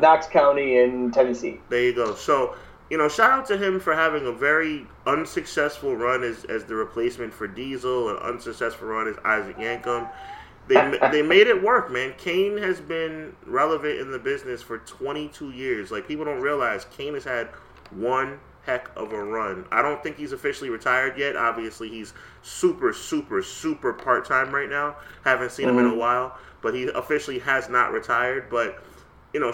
Knox County in Tennessee. There you go. So, shout out to him for having a very unsuccessful run as the replacement for Diesel, an unsuccessful run as Isaac Yankum. They made it work, man. Kane has been relevant in the business for 22 years. Like, people don't realize Kane has had one heck of a run. I don't think he's officially retired yet. Obviously, he's super, super, super part-time right now. Haven't seen him in a while, but he officially has not retired. But,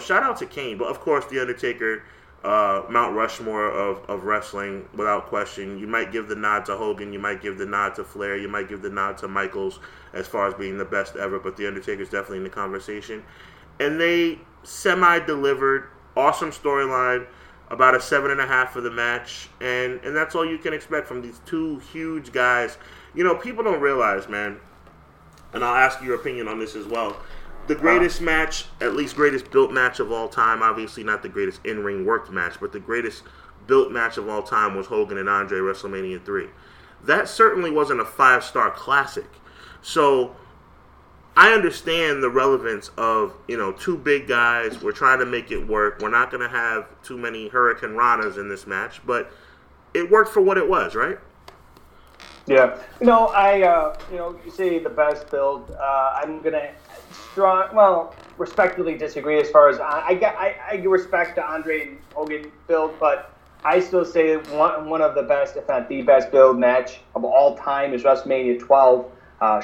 shout out to Kane. But, of course, The Undertaker, Mount Rushmore of wrestling, without question. You might give the nod to Hogan. You might give the nod to Flair. You might give the nod to Michaels as far as being the best ever, but The Undertaker's definitely in the conversation. And they semi-delivered. Awesome storyline. About a 7.5 for the match, and that's all you can expect from these 2 huge guys. People don't realize, man, and I'll ask your opinion on this as well. The greatest match, at least greatest built match of all time, obviously not the greatest in-ring worked match, but the greatest built match of all time was Hogan and Andre WrestleMania 3. That certainly wasn't a 5-star classic. So I understand the relevance of, 2 big guys. We're trying to make it work. We're not going to have too many Hurricane Ranas in this match, but it worked for what it was, right? Yeah. You say the best build. I'm going to respectively disagree as far as I respect the Andre and Hogan build, but I still say one of the best, if not the best build match of all time is WrestleMania 12,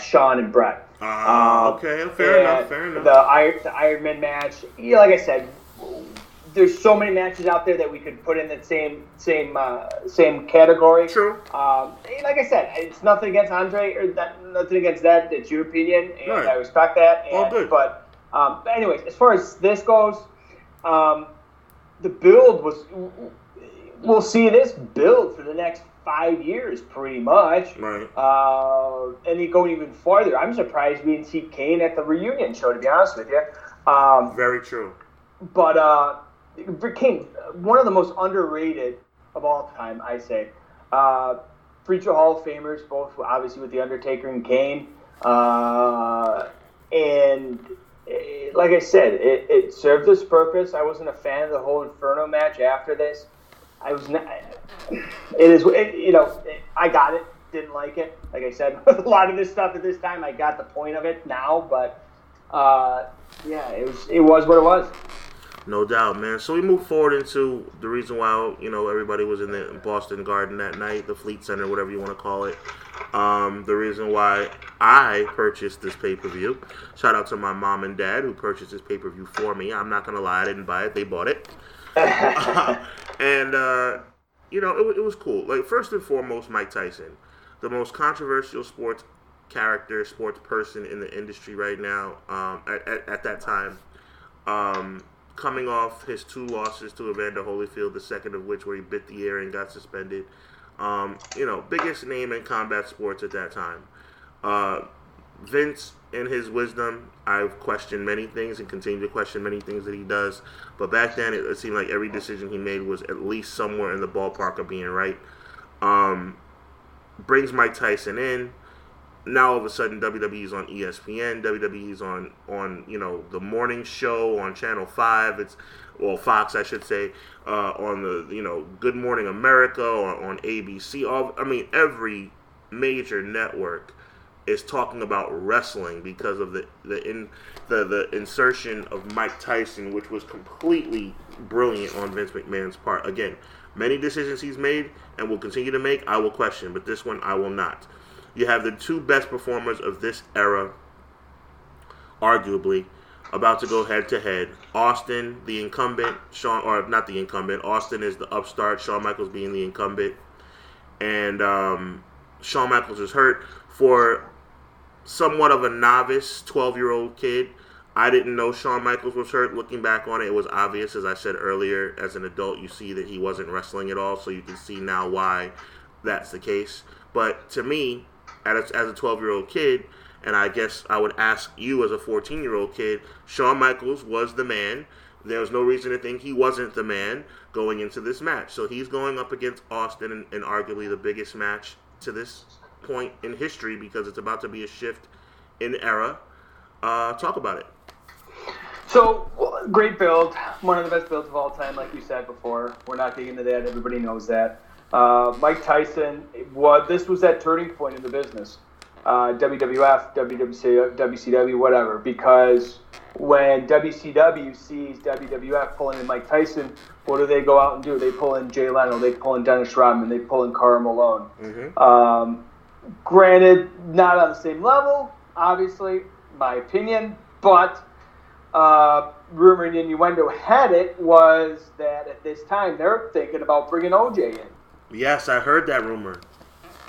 Shawn and Bret. Fair enough. The Iron Man match, like I said, there's so many matches out there that we could put in that same category. True. Like I said, it's nothing against Andre or nothing against that. It's your opinion, and right. I respect that. And, all good. But anyways, as far as this goes, the build was. We'll see this build for the next 5 years, pretty much. Right. And then going even farther, I'm surprised we didn't see Kane at the reunion show, to be honest with you. Very true. But Kane, one of the most underrated of all time, I say. Future Hall of Famers, both obviously with The Undertaker and Kane. And like I said, it served its purpose. I wasn't a fan of the whole Inferno match after this. I was not, I got it, didn't like it. Like I said, a lot of this stuff at this time, I got the point of it now, but yeah, it was what it was. No doubt, man. So we move forward into the reason why, everybody was in the Boston Garden that night, the Fleet Center, whatever you want to call it. The reason why I purchased this pay-per-view. Shout out to my mom and dad who purchased this pay-per-view for me. I'm not going to lie, I didn't buy it. They bought it. And, it was cool. Like, first and foremost, Mike Tyson, the most controversial sports person in the industry right now, at that time, coming off his two losses to Evander Holyfield, the second of which where he bit the air and got suspended. Biggest name in combat sports at that time. Vince, in his wisdom, I've questioned many things and continue to question many things that he does. But back then, it seemed like every decision he made was at least somewhere in the ballpark of being right. Brings Mike Tyson in. Now, all of a sudden, WWE's on ESPN. WWE's on the morning show on Channel 5. It's, well, Fox, I should say, on the, Good Morning America, on ABC. Every major network is talking about wrestling because of the insertion of Mike Tyson, which was completely brilliant on Vince McMahon's part. Again, many decisions he's made and will continue to make, I will question, but this one I will not. You have the two best performers of this era, arguably, about to go head-to-head. Austin, the incumbent, Austin is the upstart, Shawn Michaels being the incumbent, and Shawn Michaels is hurt. For somewhat of a novice 12-year-old kid, I didn't know Shawn Michaels was hurt. Looking back on it, it was obvious, as I said earlier. As an adult, you see that he wasn't wrestling at all, so you can see now why that's the case. But to me, as a 12-year-old kid, and I guess I would ask you as a 14-year-old kid, Shawn Michaels was the man. There was no reason to think he wasn't the man going into this match. So he's going up against Austin in arguably the biggest match to this point in history, because it's about to be a shift in era. Talk about it. So, great build. One of the best builds of all time, like you said before. We're not getting into that. Everybody knows that. Mike Tyson, this was that turning point in the business. WWF, WCW, whatever. Because when WCW sees WWF pulling in Mike Tyson, what do they go out and do? They pull in Jay Leno. They pull in Dennis Rodman. They pull in Karl Malone. Mm-hmm. Granted, not on the same level, obviously, my opinion, but rumor and innuendo had it was that at this time they're thinking about bringing OJ in. Yes, I heard that rumor.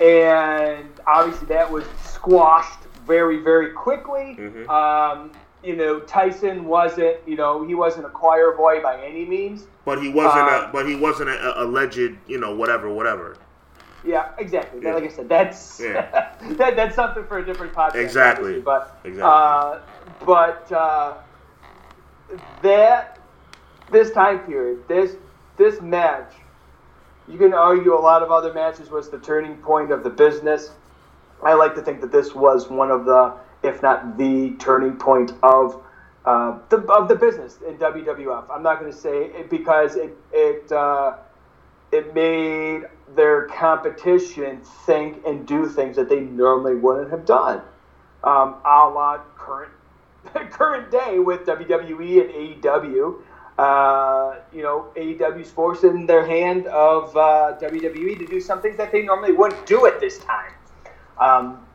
And obviously that was squashed very, very quickly. Mm-hmm. Tyson wasn't, he wasn't a choir boy by any means. But he wasn't an alleged, whatever. Yeah, exactly. Yeah. Like I said, that's something for a different podcast. Exactly. But that this time period, this match, you can argue a lot of other matches was the turning point of the business. I like to think that this was one of the, if not the turning point of the business in WWF. I'm not going to say it because it made their competition think and do things that they normally wouldn't have done, a la current day with WWE and AEW. AEW's forcing their hand of WWE to do some things that they normally wouldn't do at this time.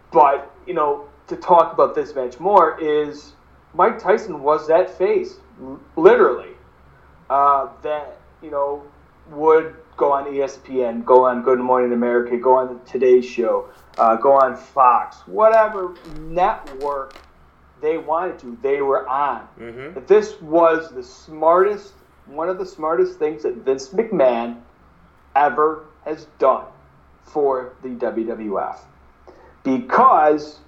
But to talk about this match more is Mike Tyson was that face, literally. that, you know, would go on ESPN, go on Good Morning America, go on the Today Show, go on Fox, whatever network they wanted to, they were on. Mm-hmm. This was the smartest, one of the smartest things that Vince McMahon ever has done for the WWF. Because,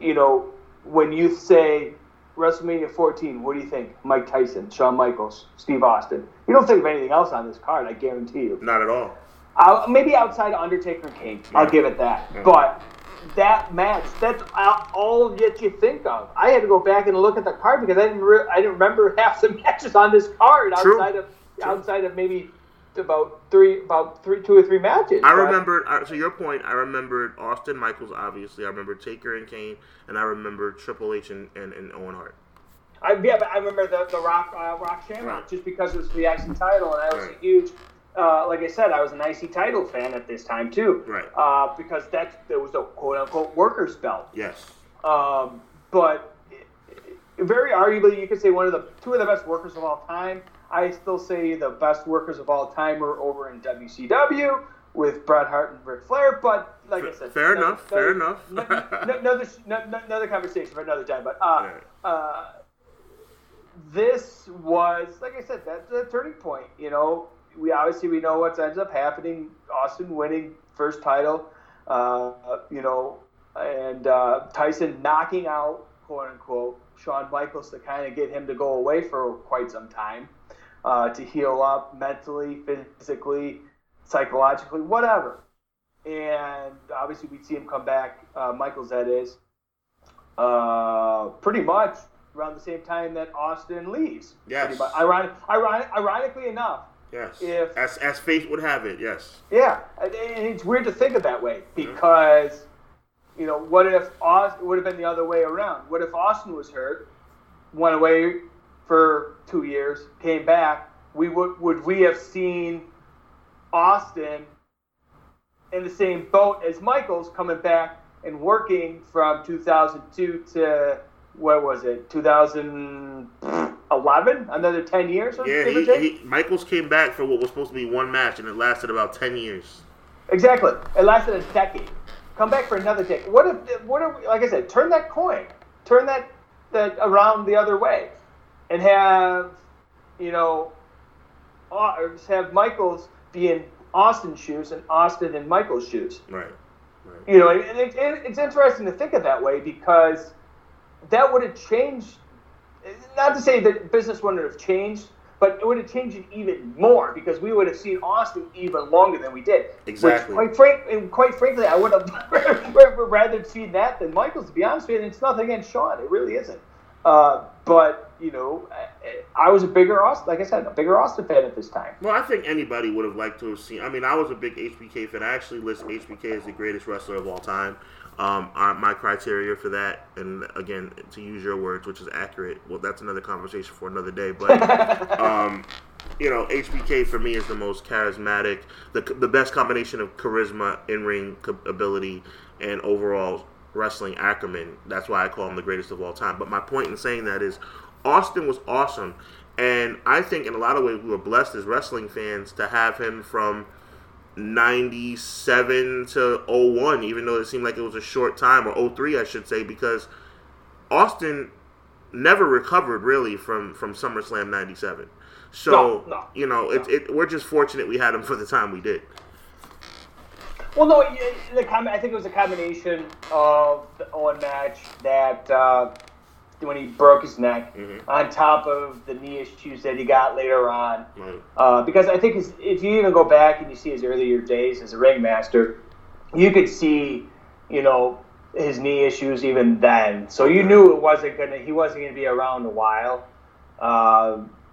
you know, when you say WrestleMania 14, what do you think? Mike Tyson, Shawn Michaels, Steve Austin. You don't think of anything else on this card, I guarantee you. Not at all. Maybe outside Undertaker and Kane. Yeah. I'll give it that. Yeah. But that match, that's all that you think of. I had to go back and look at the card because I didn't remember half the matches on this card outside of maybe about two or three matches. So your point, I remembered Austin, Michaels, obviously. I remember Taker and Kane, and I remember Triple H and Owen Hart. But I remember the Rock Shamrock, right, just because it was the IC title, and I was a huge, like I said, I was an IC title fan at this time too. Right. Because there was a quote-unquote worker's belt. Yes. But very arguably, you could say two of the best workers of all time. I still say the best workers of all time are over in WCW with Bret Hart and Ric Flair, but like I said, fair enough. Another conversation for another time. But this was, like I said, that's the turning point. You know, we know what ends up happening. Austin winning first title, and Tyson knocking out, quote unquote, Shawn Michaels to kind of get him to go away for quite some time. To heal up mentally, physically, psychologically, whatever. And obviously we'd see him come back, Michaels that is, pretty much around the same time that Austin leaves. Yes. Ironically enough. Yes. As fate would have it, yes. Yeah. And it's weird to think of that way because, mm-hmm, you know, what if Austin would have been the other way around? What if Austin was hurt, went away for 2 years, came back, would we have seen Austin in the same boat as Michaels coming back and working from 2002 to, what was it, 2011? Another 10 years? Yeah, Michaels came back for what was supposed to be one match, and it lasted about 10 years. Exactly. It lasted a decade. Come back for another decade. What if, like I said, turn that coin. Turn that around the other way. And have, you know, have Michaels be in Austin's shoes and Austin in Michaels' shoes. Right. You know, and it's interesting to think of that way because that would have changed. Not to say that business wouldn't have changed, but it would have changed it even more because we would have seen Austin even longer than we did. Exactly. Which, quite frankly, I would have rather seen that than Michaels, to be honest with you. And it's nothing against Shawn. It really isn't. But, you know, I was a bigger Austin fan at this time. Well, I think anybody would have liked to have seen. I mean, I was a big HBK fan. I actually list HBK as the greatest wrestler of all time. My criteria for that, and again, to use your words, which is accurate, well, that's another conversation for another day. But, you know, HBK for me is the most charismatic, the best combination of charisma, in-ring ability, and overall wrestling acumen. That's why I call him the greatest of all time. But my point in saying that is Austin was awesome, and I think in a lot of ways we were blessed as wrestling fans to have him from 97 to 01, even though it seemed like it was a short time, or 03 I should say, because Austin never recovered really from SummerSlam 97. So, you know, we're just fortunate we had him for the time we did. Well, no, I think it was a combination of the Owen match that when he broke his neck, mm-hmm, on top of the knee issues that he got later on. Right. Because I think if you even go back and you see his earlier days as a ringmaster, you could see, you know, his knee issues even then. So you knew he wasn't going to be around a while.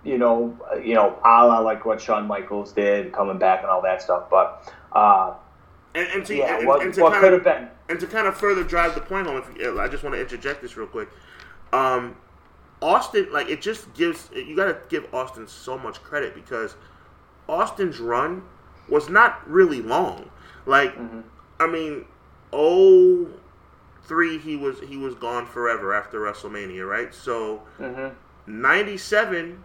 You know, a la like what Shawn Michaels did, coming back and all that stuff, but. To kind of further drive the point home, I just want to interject this real quick. Austin, like, it just gives, you got to give Austin so much credit because Austin's run was not really long. Like, mm-hmm, I mean, 03 he was gone forever after WrestleMania, right? So, mm-hmm, 97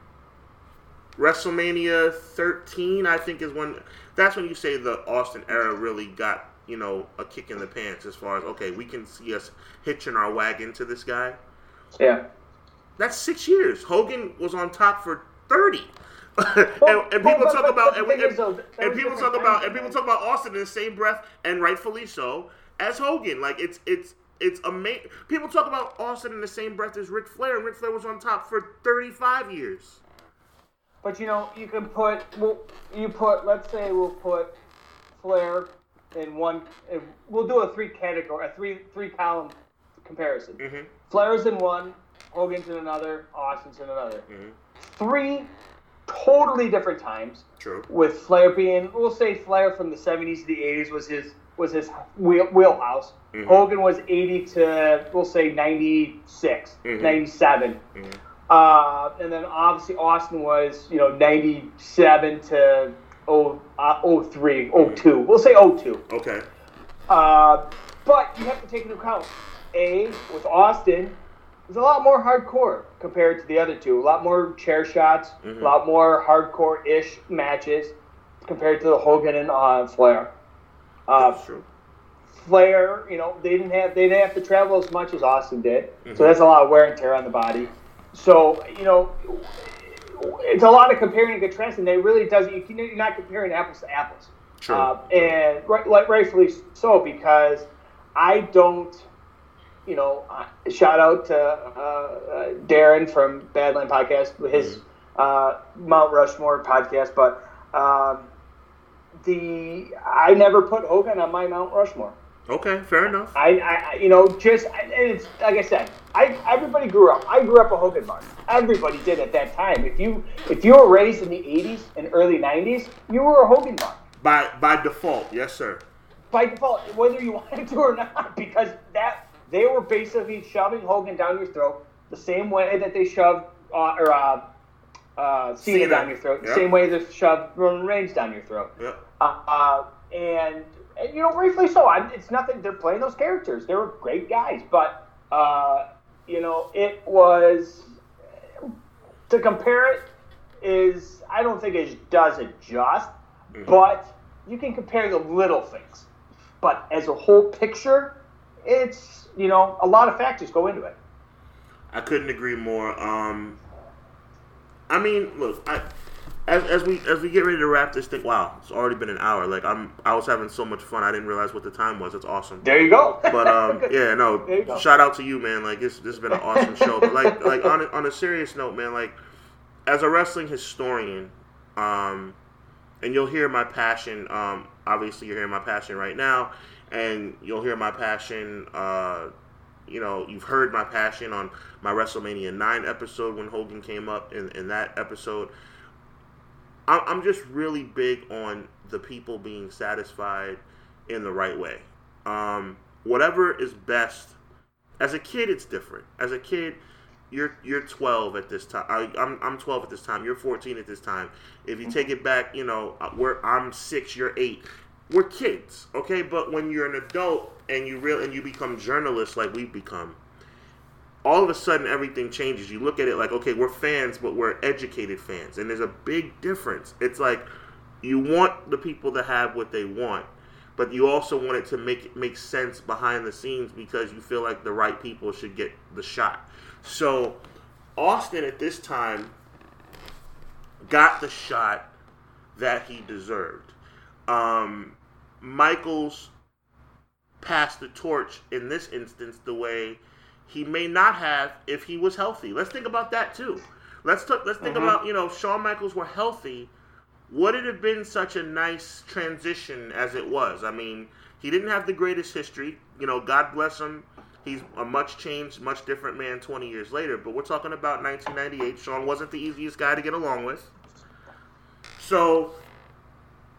WrestleMania 13, I think, is when that's when you say the Austin era really got, you know, a kick in the pants as far as, okay, we can see us hitching our wagon to this guy. Yeah. That's 6 years. Hogan was on top for 30. And people talk about Austin in the same breath, and rightfully so, as Hogan. Like, it's amazing. People talk about Austin in the same breath as Ric Flair, and Ric Flair was on top for 35 years. But, you know, you can put, let's say we'll put Flair in one, we'll do a three-column comparison. Mm-hmm. Flair's in one, Hogan's in another, Austin's in another. Mm-hmm. Three totally different times. True. With Flair being, we'll say Flair from the 70s to the 80s was his wheelhouse. Mm-hmm. Hogan was 80 to, we'll say, 96, mm-hmm. 97. Mm-hmm. And then obviously Austin was, you know, 97 to 03, 02. We'll say 02. Okay. But you have to take into account, with Austin, it's a lot more hardcore compared to the other two. A lot more chair shots, mm-hmm. a lot more hardcore-ish matches compared to the Hogan and Flair. That's true. Flair, you know, they didn't have to travel as much as Austin did, mm-hmm. so that's a lot of wear and tear on the body. So, you know, it's a lot of comparing and contrasting. They really doesn't. You're not comparing apples to apples. True. And rightfully so, because I don't. You know, shout out to Darren from Badland Podcast, his mm-hmm. Mount Rushmore podcast. But I never put Hogan on my Mount Rushmore. Okay, fair enough. It's like I said, everybody grew up. I grew up a Hogan mark. Everybody did at that time. If you were raised in the 80s and early 90s, you were a Hogan mark. By default, yes, sir. By default, whether you wanted to or not, because that. They were basically shoving Hogan down your throat the same way that they shoved Cena down your throat, the same way they shoved Roman Reigns down your throat. Yep. And you know, briefly so. It's nothing. They're playing those characters. They were great guys, but you know, it was to compare it is I don't think it does it just, mm-hmm. but you can compare the little things, but as a whole picture. It's, you know, a lot of factors go into it. I couldn't agree more. I mean, look, as we get ready to wrap this thing, wow, it's already been an hour. Like, I was having so much fun, I didn't realize what the time was. It's awesome. There you go. But yeah, no, shout out to you, man. Like, this has been an awesome show. But like on a serious note, man, like as a wrestling historian, and you'll hear my passion. Obviously, you're hearing my passion right now. And you'll hear my passion, you know, you've heard my passion on my WrestleMania 9 episode when Hogan came up in that episode. I'm just really big on the people being satisfied in the right way. Whatever is best. As a kid, it's different. As a kid, you're 12 at this time. I'm 12 at this time. You're 14 at this time. If you take it back, you know, I'm 6, you're 8. We're kids, okay? But when you're an adult and you become journalists like we've become, all of a sudden everything changes. You look at it like, okay, we're fans, but we're educated fans. And there's a big difference. It's like you want the people to have what they want, but you also want it to make sense behind the scenes because you feel like the right people should get the shot. So Austin at this time got the shot that he deserved. Michaels passed the torch in this instance the way he may not have if he was healthy. Let's think about that too. Let's think about, you know, if Shawn Michaels were healthy, would it have been such a nice transition as it was? I mean, he didn't have the greatest history. You know, God bless him. He's a much changed, much different man 20 years later. But we're talking about 1998. Shawn wasn't the easiest guy to get along with. So...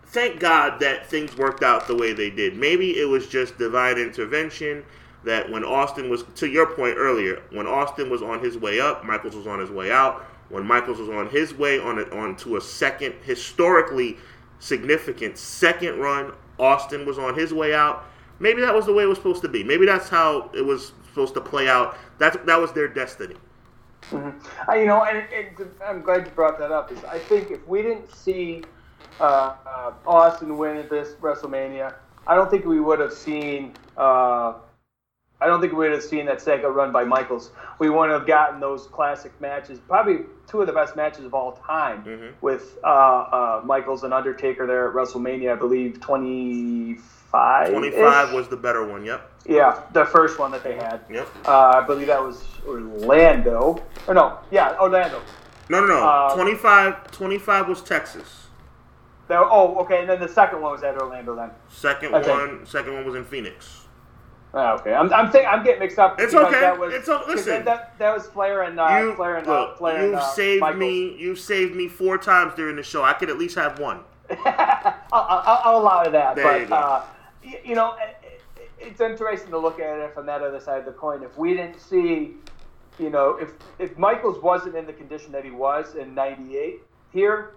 thank God that things worked out the way they did. Maybe it was just divine intervention that when Austin was, to your point earlier, when Austin was on his way up, Michaels was on his way out. When Michaels was on his way onto a second, historically significant second run, Austin was on his way out. Maybe that was the way it was supposed to be. Maybe that's how it was supposed to play out. That was their destiny. Mm-hmm. I'm glad you brought that up. I think if we didn't see Austin win at this WrestleMania, I don't think we would have seen that Sega run by Michaels. We wouldn't have gotten those classic matches, probably two of the best matches of all time, mm-hmm. with Michaels and Undertaker there at WrestleMania, I believe 25. 25 was the better one, yep. Yeah, the first one that they had. Yep. I believe that was Orlando. Or no, yeah, Orlando. No. 25 was Texas. Okay, and then the second one was at Orlando then. Second one was in Phoenix. Okay, I'm getting mixed up. It's okay. Listen. That was Flair and You've saved Michaels. You've saved me four times during the show. I could at least have one. I'll allow that. But it's interesting to look at it from that other side of the coin. If we didn't see, if Michaels wasn't in the condition that he was in '98 here,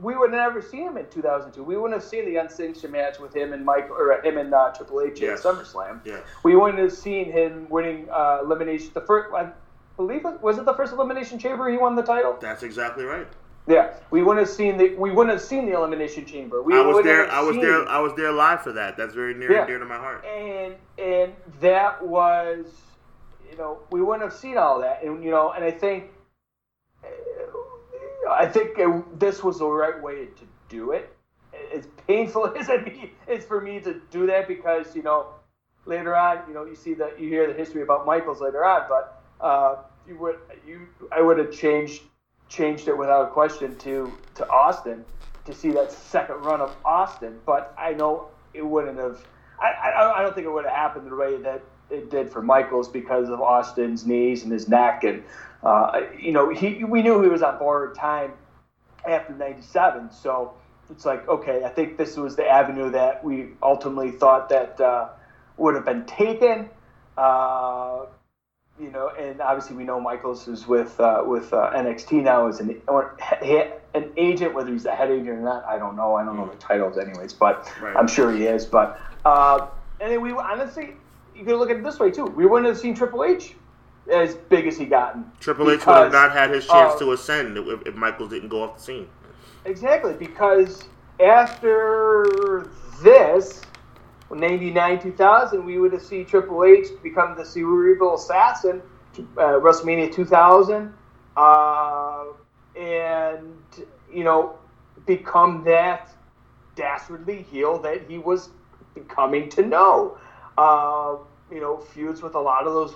we would have never seen him in 2002. We wouldn't have seen the unsanctioned match with him and Triple H at SummerSlam. Yes. We wouldn't have seen him winning elimination. The first, I believe, was it the first Elimination Chamber he won the title? That's exactly right. Yeah, we wouldn't have seen the Elimination Chamber. I was there live for that. That's very near and dear to my heart. And that was, we wouldn't have seen all that. And and I think this was the right way to do it. As painful as it's for me to do that, because later on, you hear the history about Michaels later on, but I would have changed it without a question to Austin, to see that second run of Austin. But I know it wouldn't have. I don't think it would have happened the way that it did for Michaels, because of Austin's knees and his neck, and we knew he was on borrowed time after '97. So it's like, okay, I think this was the avenue that we ultimately thought that would have been taken. And obviously we know Michaels is with NXT now as an agent, whether he's a head agent or not, I don't know. I don't know the titles, anyways, but right. I'm sure he is. But and then we honestly. You can look at it this way, too. We wouldn't have seen Triple H as big as he gotten. Triple H would have not had his chance to ascend if Michaels didn't go off the scene. Exactly, because after this, 99, 2000, we would have seen Triple H become the cerebral assassin, WrestleMania 2000, and become that dastardly heel that he was becoming to know. Feuds with a lot of those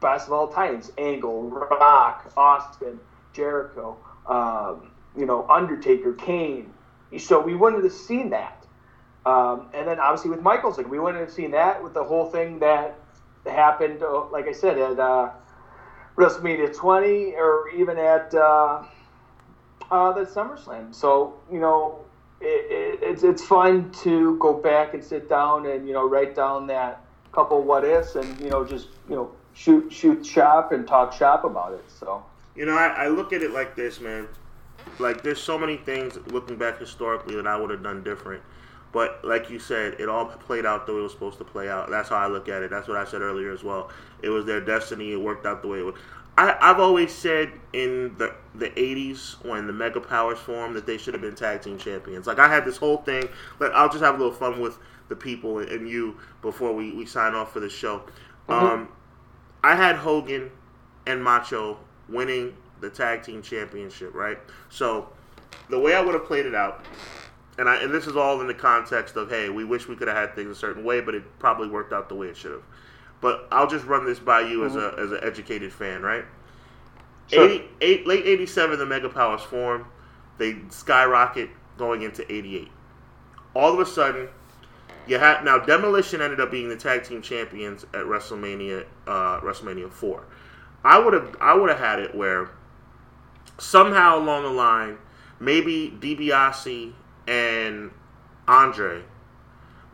best of all times: Angle, Rock, Austin, Jericho, Undertaker, Kane. So we wouldn't have seen that. And then obviously with Michaels, we wouldn't have seen that with the whole thing that happened, like I said, at WrestleMania 20, or even at the SummerSlam. So, It's fun to go back and sit down and write down that couple what ifs, and shoot shop and talk shop about it. So I look at it like this, man. Like, there's so many things looking back historically that I would have done different, but like you said, it all played out the way it was supposed to play out. That's how I look at it. That's what I said earlier as well. It was their destiny. It worked out the way it was. I've always said in the 80s, when the Mega Powers formed, that they should have been tag team champions. Like, I had this whole thing, but I'll just have a little fun with the people and you before we sign off for the show. Mm-hmm. I had Hogan and Macho winning the tag team championship, right? So the way I would have played it out, and this is all in the context of, hey, we wish we could have had things a certain way, but it probably worked out the way it should have. But I'll just run this by you as an educated fan, right? Sure. Late 87, the Mega Powers form. They skyrocket going into 88. All of a sudden, now Demolition ended up being the tag team champions at WrestleMania 4. I would have had it where somehow along the line, maybe DiBiase and Andre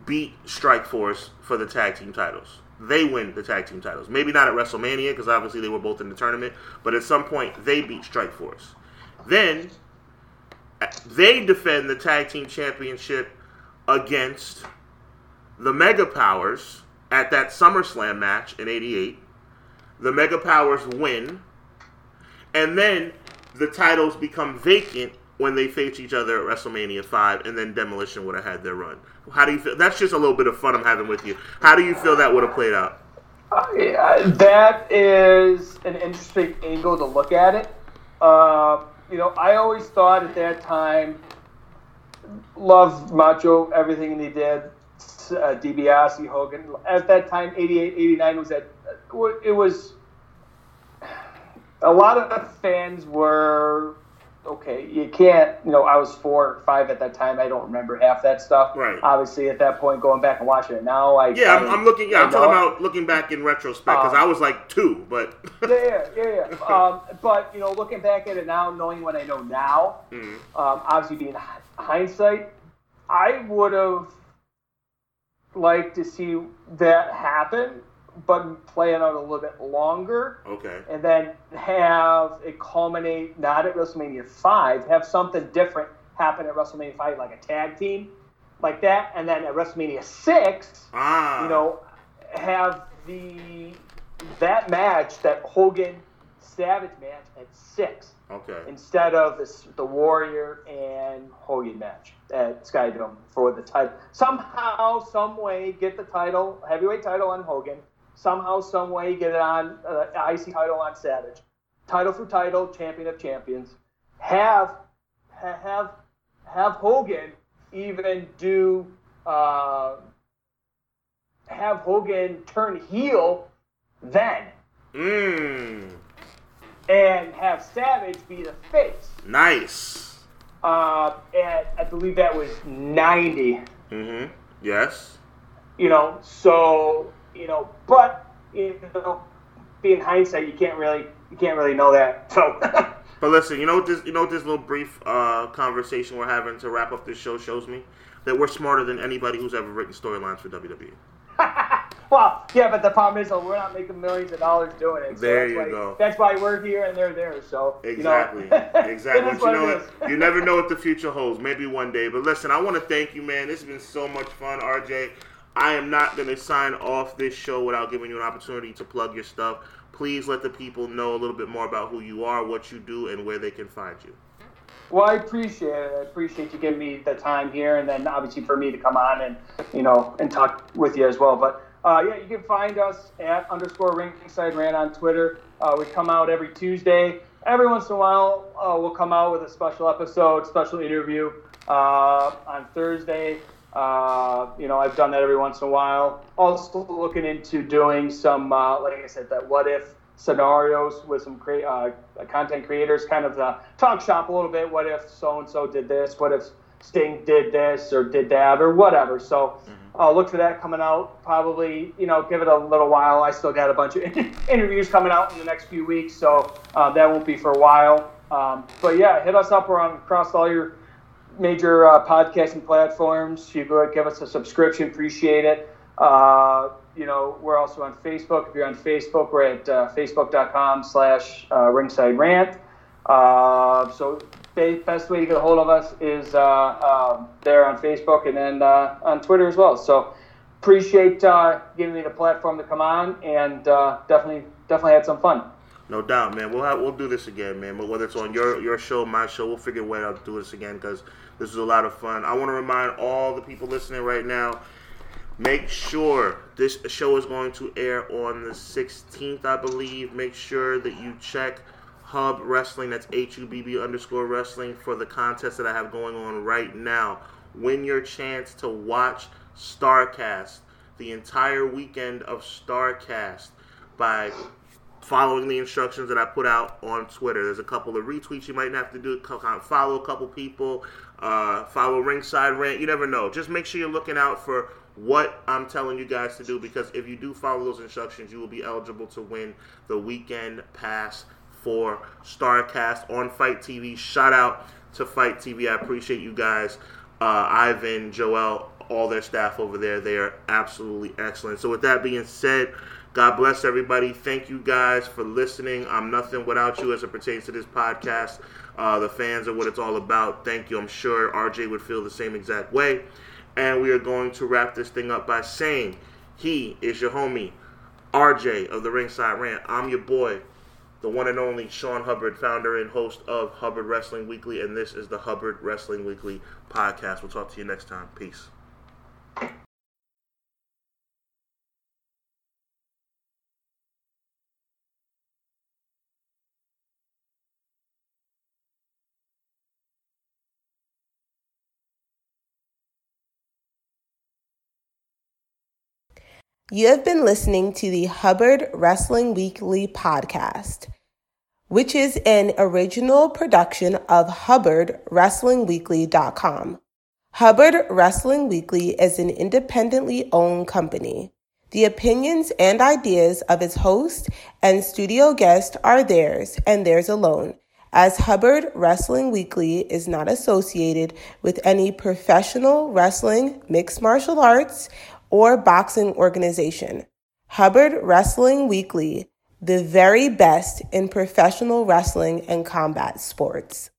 beat Strikeforce for the tag team titles. They win the tag team titles. Maybe not at WrestleMania, because obviously they were both in the tournament, but at some point they beat Strikeforce. Then they defend the tag team championship against the Mega Powers at that SummerSlam match in 88. The Mega Powers win. And then the titles become vacant when they face each other at WrestleMania 5, and then Demolition would have had their run. How do you feel? That's just a little bit of fun I'm having with you. How do you feel that would have played out? That is an interesting angle to look at it. I always thought at that time, loved Macho, everything he did, DiBiase, Hogan. At that time, 88, 89 was that. It was a lot of fans were okay. You can't, I was 4 or 5 at that time. I don't remember half that stuff. Right. Obviously, at that point, going back and watching it now, I'm talking about looking back in retrospect because I was like 2, but but looking back at it now, knowing what I know now, obviously being hindsight, I would have liked to see that happen, but play it out a little bit longer. Okay. And then have it culminate, not at WrestleMania 5, have something different happen at WrestleMania 5, like a tag team, like that. And then at WrestleMania 6, have that match, that Hogan-Savage match at 6. Okay. Instead of the Warrior and Hogan match at Skydome for the title. Somehow, some way, get the title, heavyweight title on Hogan. Somehow, some way, get it on IC title on Savage. Title for title, champion of champions. Have Hogan even do have Hogan turn heel then. And have Savage be the face. Nice. And I believe that was 90. Mm-hmm. Yes. Being hindsight, you can't really know that. So. But listen, this little brief conversation we're having to wrap up this show shows me that we're smarter than anybody who's ever written storylines for WWE. Well, yeah, but the problem is we're not making millions of dollars doing it. So there you go. That's why we're here and they're there. So exactly, exactly. You never know what the future holds. Maybe one day. But listen, I want to thank you, man. This has been so much fun, RJ. I am not going to sign off this show without giving you an opportunity to plug your stuff. Please let the people know a little bit more about who you are, what you do, and where they can find you. Well, I appreciate it. I appreciate you giving me the time here, and then obviously for me to come on and and talk with you as well. But you can find us at _Ringside Rant on Twitter. We come out every Tuesday. Every once in a while, we'll come out with a special episode, special interview on Thursday. I've done that every once in a while. Also looking into doing some, like I said, that what if scenarios with some content creators, kind of the talk shop a little bit. What if so-and-so did this? What if Sting did this or did that or whatever? So look for that coming out. Probably, give it a little while. I still got a bunch of interviews coming out in the next few weeks. So that won't be for a while. But yeah, hit us up. We're across all your major podcasting platforms. You go give us a subscription, appreciate it. We're also on Facebook. If you're on Facebook, we're at facebook.com/Ringside Rant. So the best way to get a hold of us is there on Facebook, and then on Twitter as well. So appreciate giving me the platform to come on, and definitely had some fun. No doubt, man. We'll do this again, man. But whether it's on your show, my show, we'll figure a way out to do this again, because this is a lot of fun. I want to remind all the people listening right now, make sure this show is going to air on the 16th, I believe. Make sure that you check Hub Wrestling, that's HUBB_Wrestling, for the contest that I have going on right now. Win your chance to watch StarCast, the entire weekend of StarCast, by following the instructions that I put out on Twitter. There's a couple of retweets you might have to do. Follow a couple people. Follow Ringside Rant. You never know. Just make sure you're looking out for what I'm telling you guys to do, because if you do follow those instructions, you will be eligible to win the weekend pass for StarCast on Fight TV. Shout out to Fight TV. I appreciate you guys. Ivan, Joel, all their staff over there. They are absolutely excellent. So with that being said, God bless everybody. Thank you guys for listening. I'm nothing without you as it pertains to this podcast. The fans are what it's all about. Thank you. I'm sure RJ would feel the same exact way. And we are going to wrap this thing up by saying, he is your homie, RJ of the Ringside Rant. I'm your boy, the one and only Sean Hubbard, founder and host of Hubbard Wrestling Weekly, and this is the Hubbard Wrestling Weekly podcast. We'll talk to you next time. Peace. You have been listening to the Hubbard Wrestling Weekly podcast, which is an original production of HubbardWrestlingWeekly.com. Hubbard Wrestling Weekly is an independently owned company. The opinions and ideas of its host and studio guest are theirs and theirs alone, as Hubbard Wrestling Weekly is not associated with any professional wrestling, mixed martial arts, or boxing organization. Hubbard Wrestling Weekly, the very best in professional wrestling and combat sports.